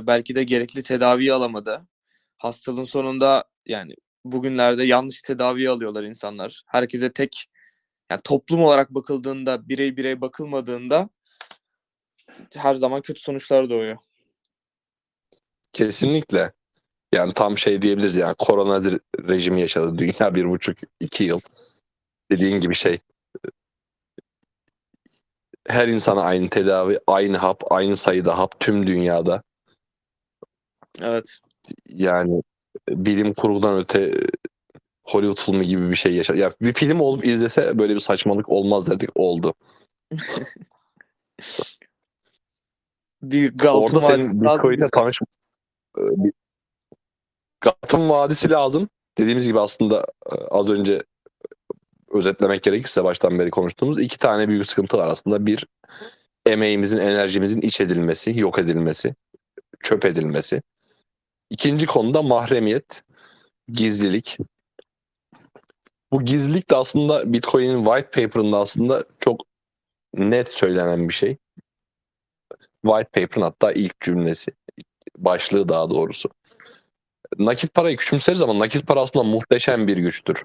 belki de gerekli tedaviyi alamadı. Hastalığın sonunda yani bugünlerde yanlış tedaviyi alıyorlar insanlar. Herkese tek, yani toplum olarak bakıldığında, birey birey bakılmadığında her zaman kötü sonuçlar doğuyor. Kesinlikle. Yani tam şey diyebiliriz yani, korona rejimi yaşadı dünya 1,5-2 yıl. Dediğin gibi şey, her insana aynı tedavi, aynı hap, aynı sayıda hap tüm dünyada. Evet. Yani bilim kurgudan öte Hollywood filmi gibi bir şey yaşadı. Yani bir film olup izlese böyle bir saçmalık olmaz derdik, oldu. Bir Galt's Orada senin Bitcoin'le tanışmak, Galt'ın vadisi lazım. Dediğimiz gibi aslında az önce özetlemek gerekirse baştan beri konuştuğumuz iki tane büyük sıkıntı var aslında. Bir, emeğimizin, enerjimizin iç edilmesi, yok edilmesi, çöp edilmesi. İkinci konuda mahremiyet, gizlilik. Bu gizlilik de aslında Bitcoin'in white paper'ında aslında çok net söylenen bir şey. White paper'ın hatta ilk cümlesi, başlığı daha doğrusu. Nakit parayı küçümseriz ama nakit para aslında muhteşem bir güçtür.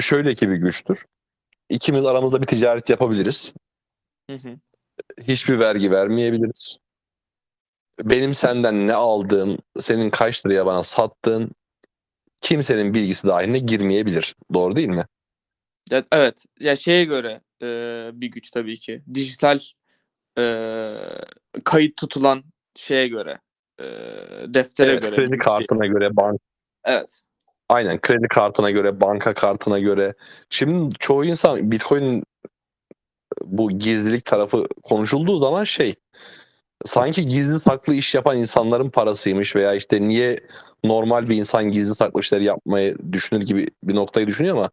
Şöyle ki bir güçtür. İkimiz aramızda bir ticaret yapabiliriz. Hı hı. Hiçbir vergi vermeyebiliriz. Benim senden ne aldığım, senin kaç liraya bana sattığın kimsenin bilgisi dahiline girmeyebilir. Doğru değil mi? Evet. Ya şeye göre bir güç tabii ki. Dijital kayıt tutulan şeye göre, deftere göre, kredi kartına göre, bank. Evet. Aynen, kredi kartına göre, banka kartına göre. Şimdi çoğu insan Bitcoin'in bu gizlilik tarafı konuşulduğu zaman sanki gizli saklı iş yapan insanların parasıymış veya işte niye normal bir insan gizli saklı işler yapmayı düşünür gibi bir noktayı düşünüyor ama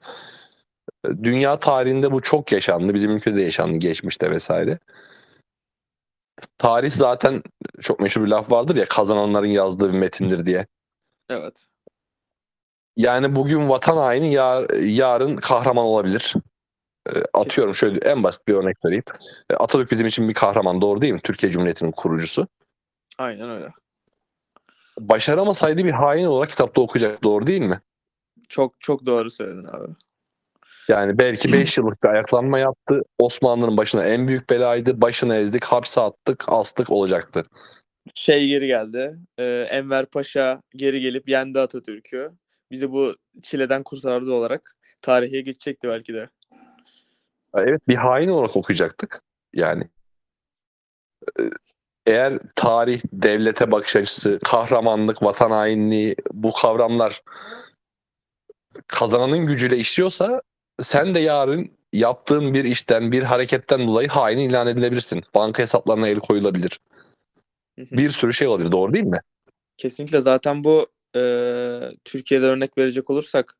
dünya tarihinde bu çok yaşandı. Bizim ülkede de yaşandı geçmişte vesaire. Tarih zaten çok meşhur bir laf vardır ya, kazananların yazdığı bir metindir diye. Evet. Yani bugün vatan haini yarın kahraman olabilir. Atıyorum şöyle en basit bir örnek vereyim. Atatürk bizim için bir kahraman, doğru değil mi? Türkiye Cumhuriyeti'nin kurucusu. Aynen öyle. Başaramasaydı bir hain olarak kitapta okuyacak, doğru değil mi? Çok çok doğru söyledin abi. Yani belki 5 yıllık bir ayaklanma yaptı. Osmanlı'nın başına en büyük belaydı. Başını ezdik, hapse attık, astık olacaktı. Geri geldi. Enver Paşa geri gelip yendi Atatürk'ü. Bizi bu çileden kurtardı olarak tarihe geçecekti belki de. Evet, bir hain olarak okuyacaktık. Yani eğer tarih, devlete bakış açısı, kahramanlık, vatan hainliği, bu kavramlar kazananın gücüyle işliyorsa sen de yarın yaptığın bir işten, bir hareketten dolayı hain ilan edilebilirsin. Banka hesaplarına el koyulabilir. Bir sürü şey olabilir, doğru değil mi? Kesinlikle. Zaten bu Türkiye'de örnek verecek olursak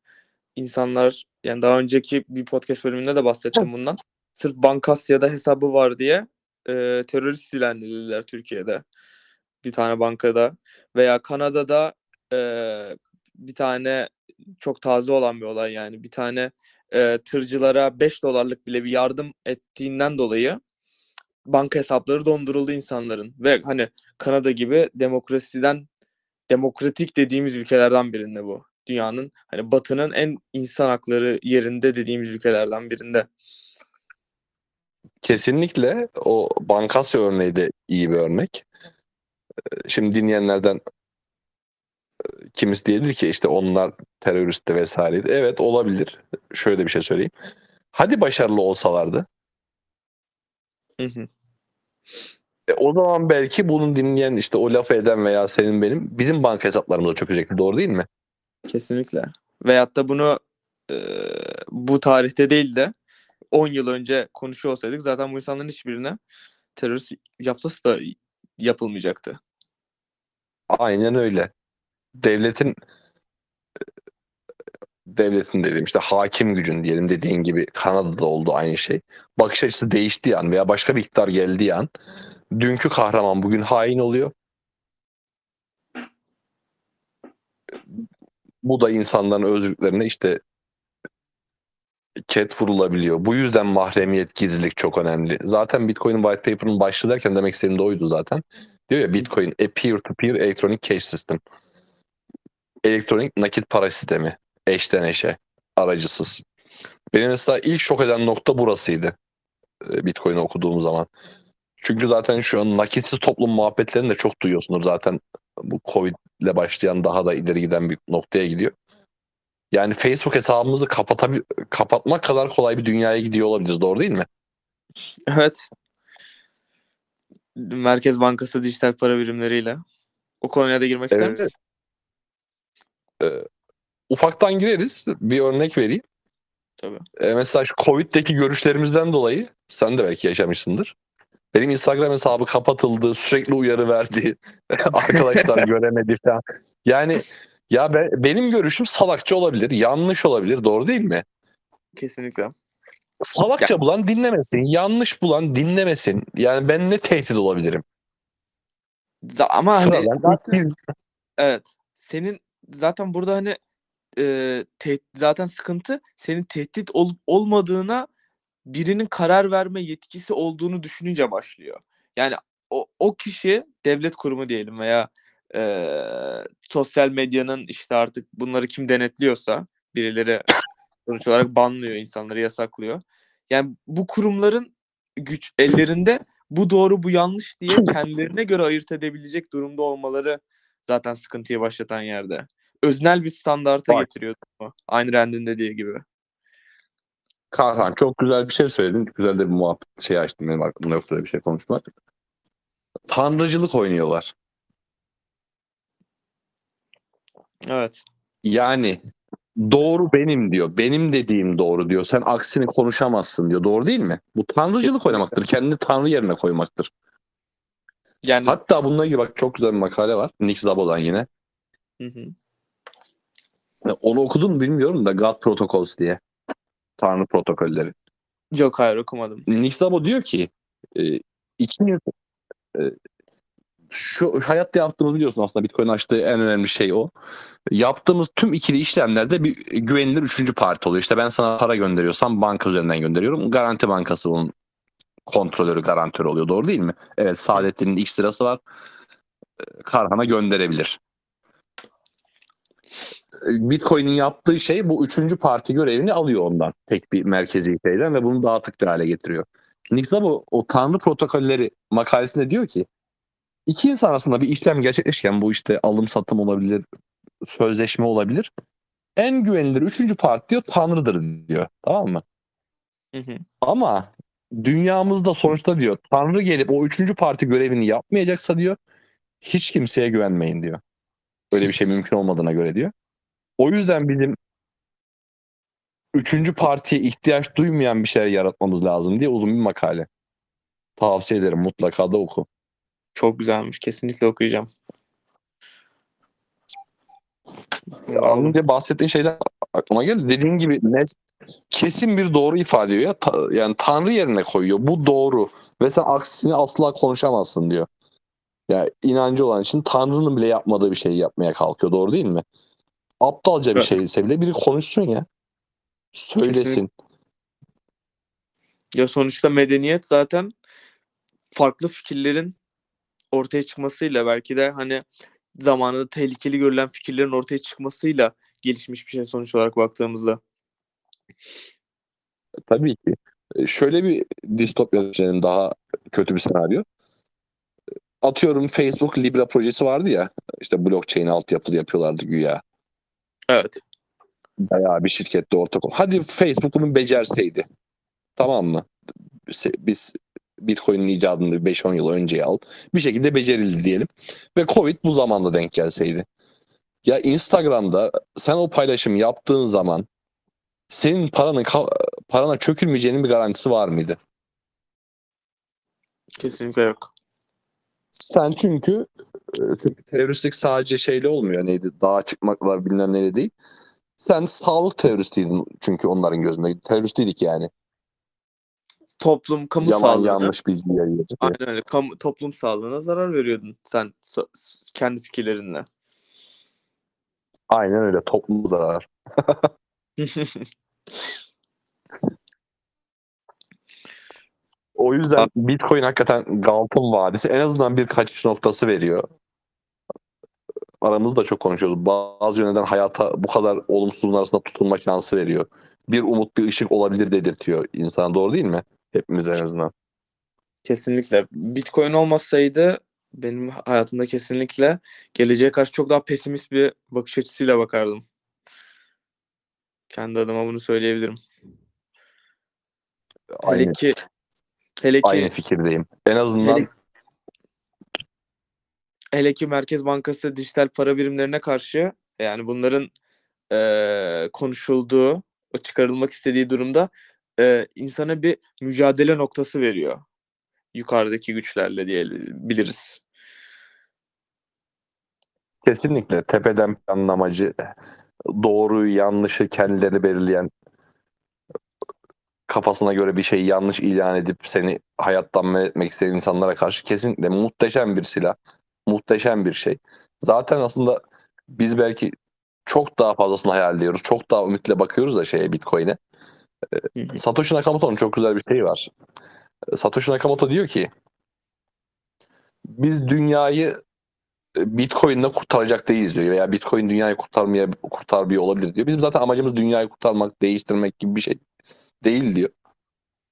insanlar, yani daha önceki bir podcast bölümünde de bahsettim bundan. Sırf Bankasya'da hesabı var diye terörist ilan edildiler Türkiye'de. Bir tane bankada. Veya Kanada'da bir tane çok taze olan bir olay, yani bir tane tırcılara 5 dolarlık bile bir yardım ettiğinden dolayı banka hesapları donduruldu insanların. Ve hani Kanada gibi demokratik dediğimiz ülkelerden birinde bu. Dünyanın, hani Batı'nın en insan hakları yerinde dediğimiz ülkelerden birinde. Kesinlikle. O Bankasya örneği de iyi bir örnek. Şimdi dinleyenlerden kimisi diyebilir ki işte onlar teröristti vesaireydi. Evet, olabilir. Şöyle bir şey söyleyeyim. Hadi başarılı olsalardı. O zaman belki bunu dinleyen, işte o lafı eden veya senin benim, bizim banka hesaplarımıza çökecekti. Doğru değil mi? Kesinlikle. Veyahut da bunu bu tarihte değil de 10 yıl önce konuşuyor olsaydık zaten bu insanların hiçbirine terörist yapsası da yapılmayacaktı. Aynen öyle. Devletin dediğim işte hakim gücün diyelim, dediğin gibi Kanada'da oldu aynı şey. Bakış açısı değiştiği an veya başka bir iktidar geldiği an dünkü kahraman bugün hain oluyor. Bu da insanların özgürlüklerine işte ket vurulabiliyor. Bu yüzden mahremiyet, gizlilik çok önemli. Zaten Bitcoin'in white paper'ın başlığı derken demek istediğim de oydu zaten. Diyor ya Bitcoin a peer-to-peer electronic cash system. Elektronik nakit para sistemi. Eşten eşe. Aracısız. Benim mesela ilk şok eden nokta burasıydı. Bitcoin'i okuduğum zaman. Çünkü zaten şu an nakitsiz toplum muhabbetlerini de çok duyuyorsunuz zaten. Bu Covid'le başlayan daha da ileri giden bir noktaya gidiyor. Yani Facebook hesabımızı kapatmak kadar kolay bir dünyaya gidiyor olabiliriz. Doğru değil mi? Evet. Merkez Bankası dijital para birimleriyle. O konuya da girmek ister misin? Ufaktan gireriz. Bir örnek vereyim. Tabii. Mesela şu Covid'deki görüşlerimizden dolayı sen de belki yaşamışsındır. Benim Instagram hesabı kapatıldı, sürekli uyarı verdi, arkadaşlar göremedi falan. Yani ya benim görüşüm salakça olabilir, yanlış olabilir, doğru değil mi? Kesinlikle. Salakça bulan dinlemesin, yanlış bulan dinlemesin. Yani ben ne tehdit olabilirim? Ama hani zaten, evet, senin zaten burada hani zaten sıkıntı senin tehdit olup olmadığına birinin karar verme yetkisi olduğunu düşününce başlıyor. Yani o kişi devlet kurumu diyelim veya sosyal medyanın işte artık bunları kim denetliyorsa, birileri sonuç olarak banlıyor insanları, yasaklıyor. Yani bu kurumların güç ellerinde, bu doğru bu yanlış diye kendilerine göre ayırt edebilecek durumda olmaları zaten sıkıntıyı başlatan yerde. Öznel bir standarta getiriyor. Ayn Rand'in dediği gibi. Karhan, çok güzel bir şey söyledin. Güzel de bir muhabbet açtın. Benim aklımda yoktu öyle bir şey konuşmak. Tanrıcılık oynuyorlar. Evet. Yani doğru benim diyor. Benim dediğim doğru diyor. Sen aksini konuşamazsın diyor. Doğru değil mi? Bu tanrıcılık oynamaktır. Kendini tanrı yerine koymaktır. Yani... Hatta bununla ilgili bak çok güzel bir makale var. Nick Szabo'dan yine. Hı hı. Onu okudun mu bilmiyorum da God Protocols diye. Tanrı protokolleri. Yok hayır okumadım. Nick Szabo diyor ki şu hayatta yaptığımız biliyorsun aslında Bitcoin açtığı en önemli şey o. Yaptığımız tüm ikili işlemlerde bir güvenilir üçüncü parti oluyor. İşte ben sana para gönderiyorsam banka üzerinden gönderiyorum. Garanti Bankası onun kontrolörü, garantörü oluyor. Doğru değil mi? Evet, Saadettin'in X lirası var. Karhan'a gönderebilir. Bitcoin'in yaptığı şey bu üçüncü parti görevini alıyor ondan. Tek bir merkezi şeyden ve bunu dağıtık bir hale getiriyor. Nick Szabo o tanrı protokolleri makalesinde diyor ki iki insan arasında bir işlem gerçekleşirken bu işte alım satım olabilir, sözleşme olabilir. En güvenilir üçüncü parti diyor tanrıdır diyor. Tamam mı? Hı hı. Ama dünyamızda sonuçta diyor tanrı gelip o üçüncü parti görevini yapmayacaksa diyor hiç kimseye güvenmeyin diyor. Öyle bir şey mümkün olmadığına göre diyor. O yüzden bizim üçüncü partiye ihtiyaç duymayan bir şeyler yaratmamız lazım diye uzun bir makale. Tavsiye ederim, mutlaka da oku. Çok güzelmiş, kesinlikle okuyacağım. Önce bahsettiğin şeyler aklıma geldi. Dediğin gibi net, kesin bir doğru ifade ediyor ya. Yani tanrı yerine koyuyor. Bu doğru. Ve sen aksini asla konuşamazsın diyor. Yani inancı olan için tanrının bile yapmadığı bir şeyi yapmaya kalkıyor. Doğru değil mi? Aptalca bir şey ise bile biri konuşsun ya. Söylesin. Kesinlikle. Ya sonuçta medeniyet zaten farklı fikirlerin ortaya çıkmasıyla belki de hani zamanında tehlikeli görülen fikirlerin ortaya çıkmasıyla gelişmiş bir şey sonuç olarak baktığımızda. Tabii ki. Şöyle bir distopya düşünelim, daha kötü bir senaryo. Atıyorum Facebook Libra projesi vardı ya. İşte blockchain altyapılı yapıyorlardı güya. Evet. Bayağı bir şirkette ortak ol. Hadi Facebook bunu becerseydi. Tamam mı? Biz Bitcoin'in icadını 5-10 yıl önceye al. Bir şekilde becerildi diyelim. Ve Covid bu zamanda denk gelseydi. Ya Instagram'da sen o paylaşım yaptığın zaman senin parana çökülmeyeceğinin bir garantisi var mıydı? Kesinlikle yok. Sen çünkü teröristlik sadece şeyle olmuyor. Neydi? Dağa çıkmakla bilmem neyle değil. Sen sağlık teröristiydin çünkü onların gözünde. Teröristiydik yani. Toplum, kamu sağlığına. Yalan yanlış bilgi yayıyordu. Aynen öyle. Toplum sağlığına zarar veriyordun sen kendi fikirlerinle. Aynen öyle. Toplum zarar. O yüzden Bitcoin hakikaten Galt'ın vadisi. En azından bir kaçış noktası veriyor. Aramızda çok konuşuyoruz. Bazı yönlerden hayata bu kadar olumsuzluğun arasında tutunma şansı veriyor. Bir umut, bir ışık olabilir dedirtiyor insana. Doğru değil mi? Hepimiz en azından. Kesinlikle. Bitcoin olmasaydı benim hayatımda kesinlikle geleceğe karşı çok daha pesimist bir bakış açısıyla bakardım. Kendi adıma bunu söyleyebilirim. Hele ki aynı fikirdeyim. En azından hele ki Merkez Bankası dijital para birimlerine karşı yani bunların konuşulduğu, çıkarılmak istediği durumda insana bir mücadele noktası veriyor. Yukarıdaki güçlerle diyebiliriz. Kesinlikle tepeden planlamacı, doğruyu yanlışı kendileri belirleyen, kafasına göre bir şeyi yanlış ilan edip seni hayattan men etmek isteyen insanlara karşı kesinlikle muhteşem bir silah, muhteşem bir şey. Zaten aslında biz belki çok daha fazlasını hayal ediyoruz, çok daha ümitle bakıyoruz da Bitcoin'e. Satoshi Nakamoto'nun çok güzel bir şeyi var. Satoshi Nakamoto diyor ki, biz dünyayı Bitcoin'le kurtaracak değiliz diyor. Veya Bitcoin dünyayı kurtarmıyor olabilir diyor. Bizim zaten amacımız dünyayı kurtarmak, değiştirmek gibi bir şey değil diyor.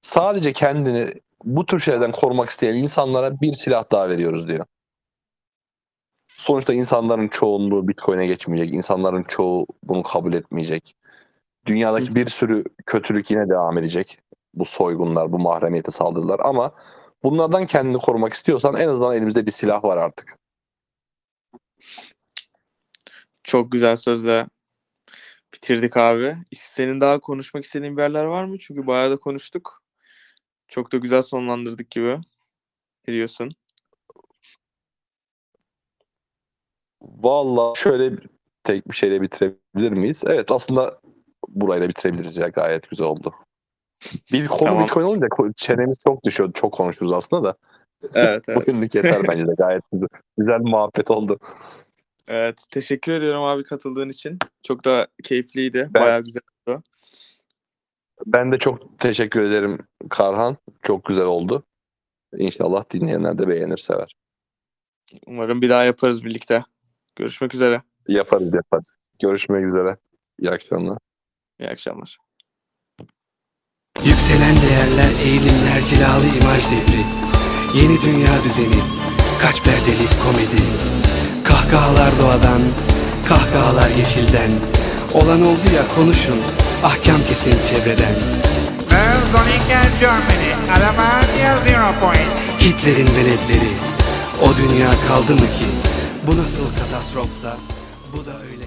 Sadece kendini bu tür şeylerden korumak isteyen insanlara bir silah daha veriyoruz diyor. Sonuçta insanların çoğunluğu Bitcoin'e geçmeyecek. İnsanların çoğu bunu kabul etmeyecek. Dünyadaki bir sürü kötülük yine devam edecek. Bu soygunlar, bu mahremiyete saldırılar. Ama bunlardan kendini korumak istiyorsan en azından elimizde bir silah var artık. Çok güzel sözler. bitirdik abi. Senin daha konuşmak istediğin bir yerler var mı? Çünkü bayağı da konuştuk. Çok da güzel sonlandırdık gibi. Ne diyorsun? Vallahi şöyle tek bir şeyle bitirebilir miyiz? Evet, aslında burayla bitirebiliriz ya. Gayet güzel oldu. Bir konu tamam. Bitcoin olunca çenemiz çok düşüyor. Çok konuşuruz aslında da. Evet, evet. Bugünlük yeter bence de. Gayet güzel muhabbet oldu. Evet, teşekkür ediyorum abi katıldığın için. Çok da keyifliydi. Bayağı güzel oldu. Ben de çok teşekkür ederim Karhan. Çok güzel oldu. İnşallah dinleyenler de beğenir, sever. Umarım bir daha yaparız birlikte. Görüşmek üzere. Yaparız. Görüşmek üzere. İyi akşamlar. İyi akşamlar. Yükselen değerler, eğilimler, cilalı imaj devri. Yeni dünya düzeni, kaç perdelik komedi. Kahkahalar doğadan, kahkahalar yeşilden. Olan oldu ya konuşun, ahkam kesin çevreden. Hitler'in veletleri, o dünya kaldı mı ki? Bu nasıl katastrofsa, bu da öyle.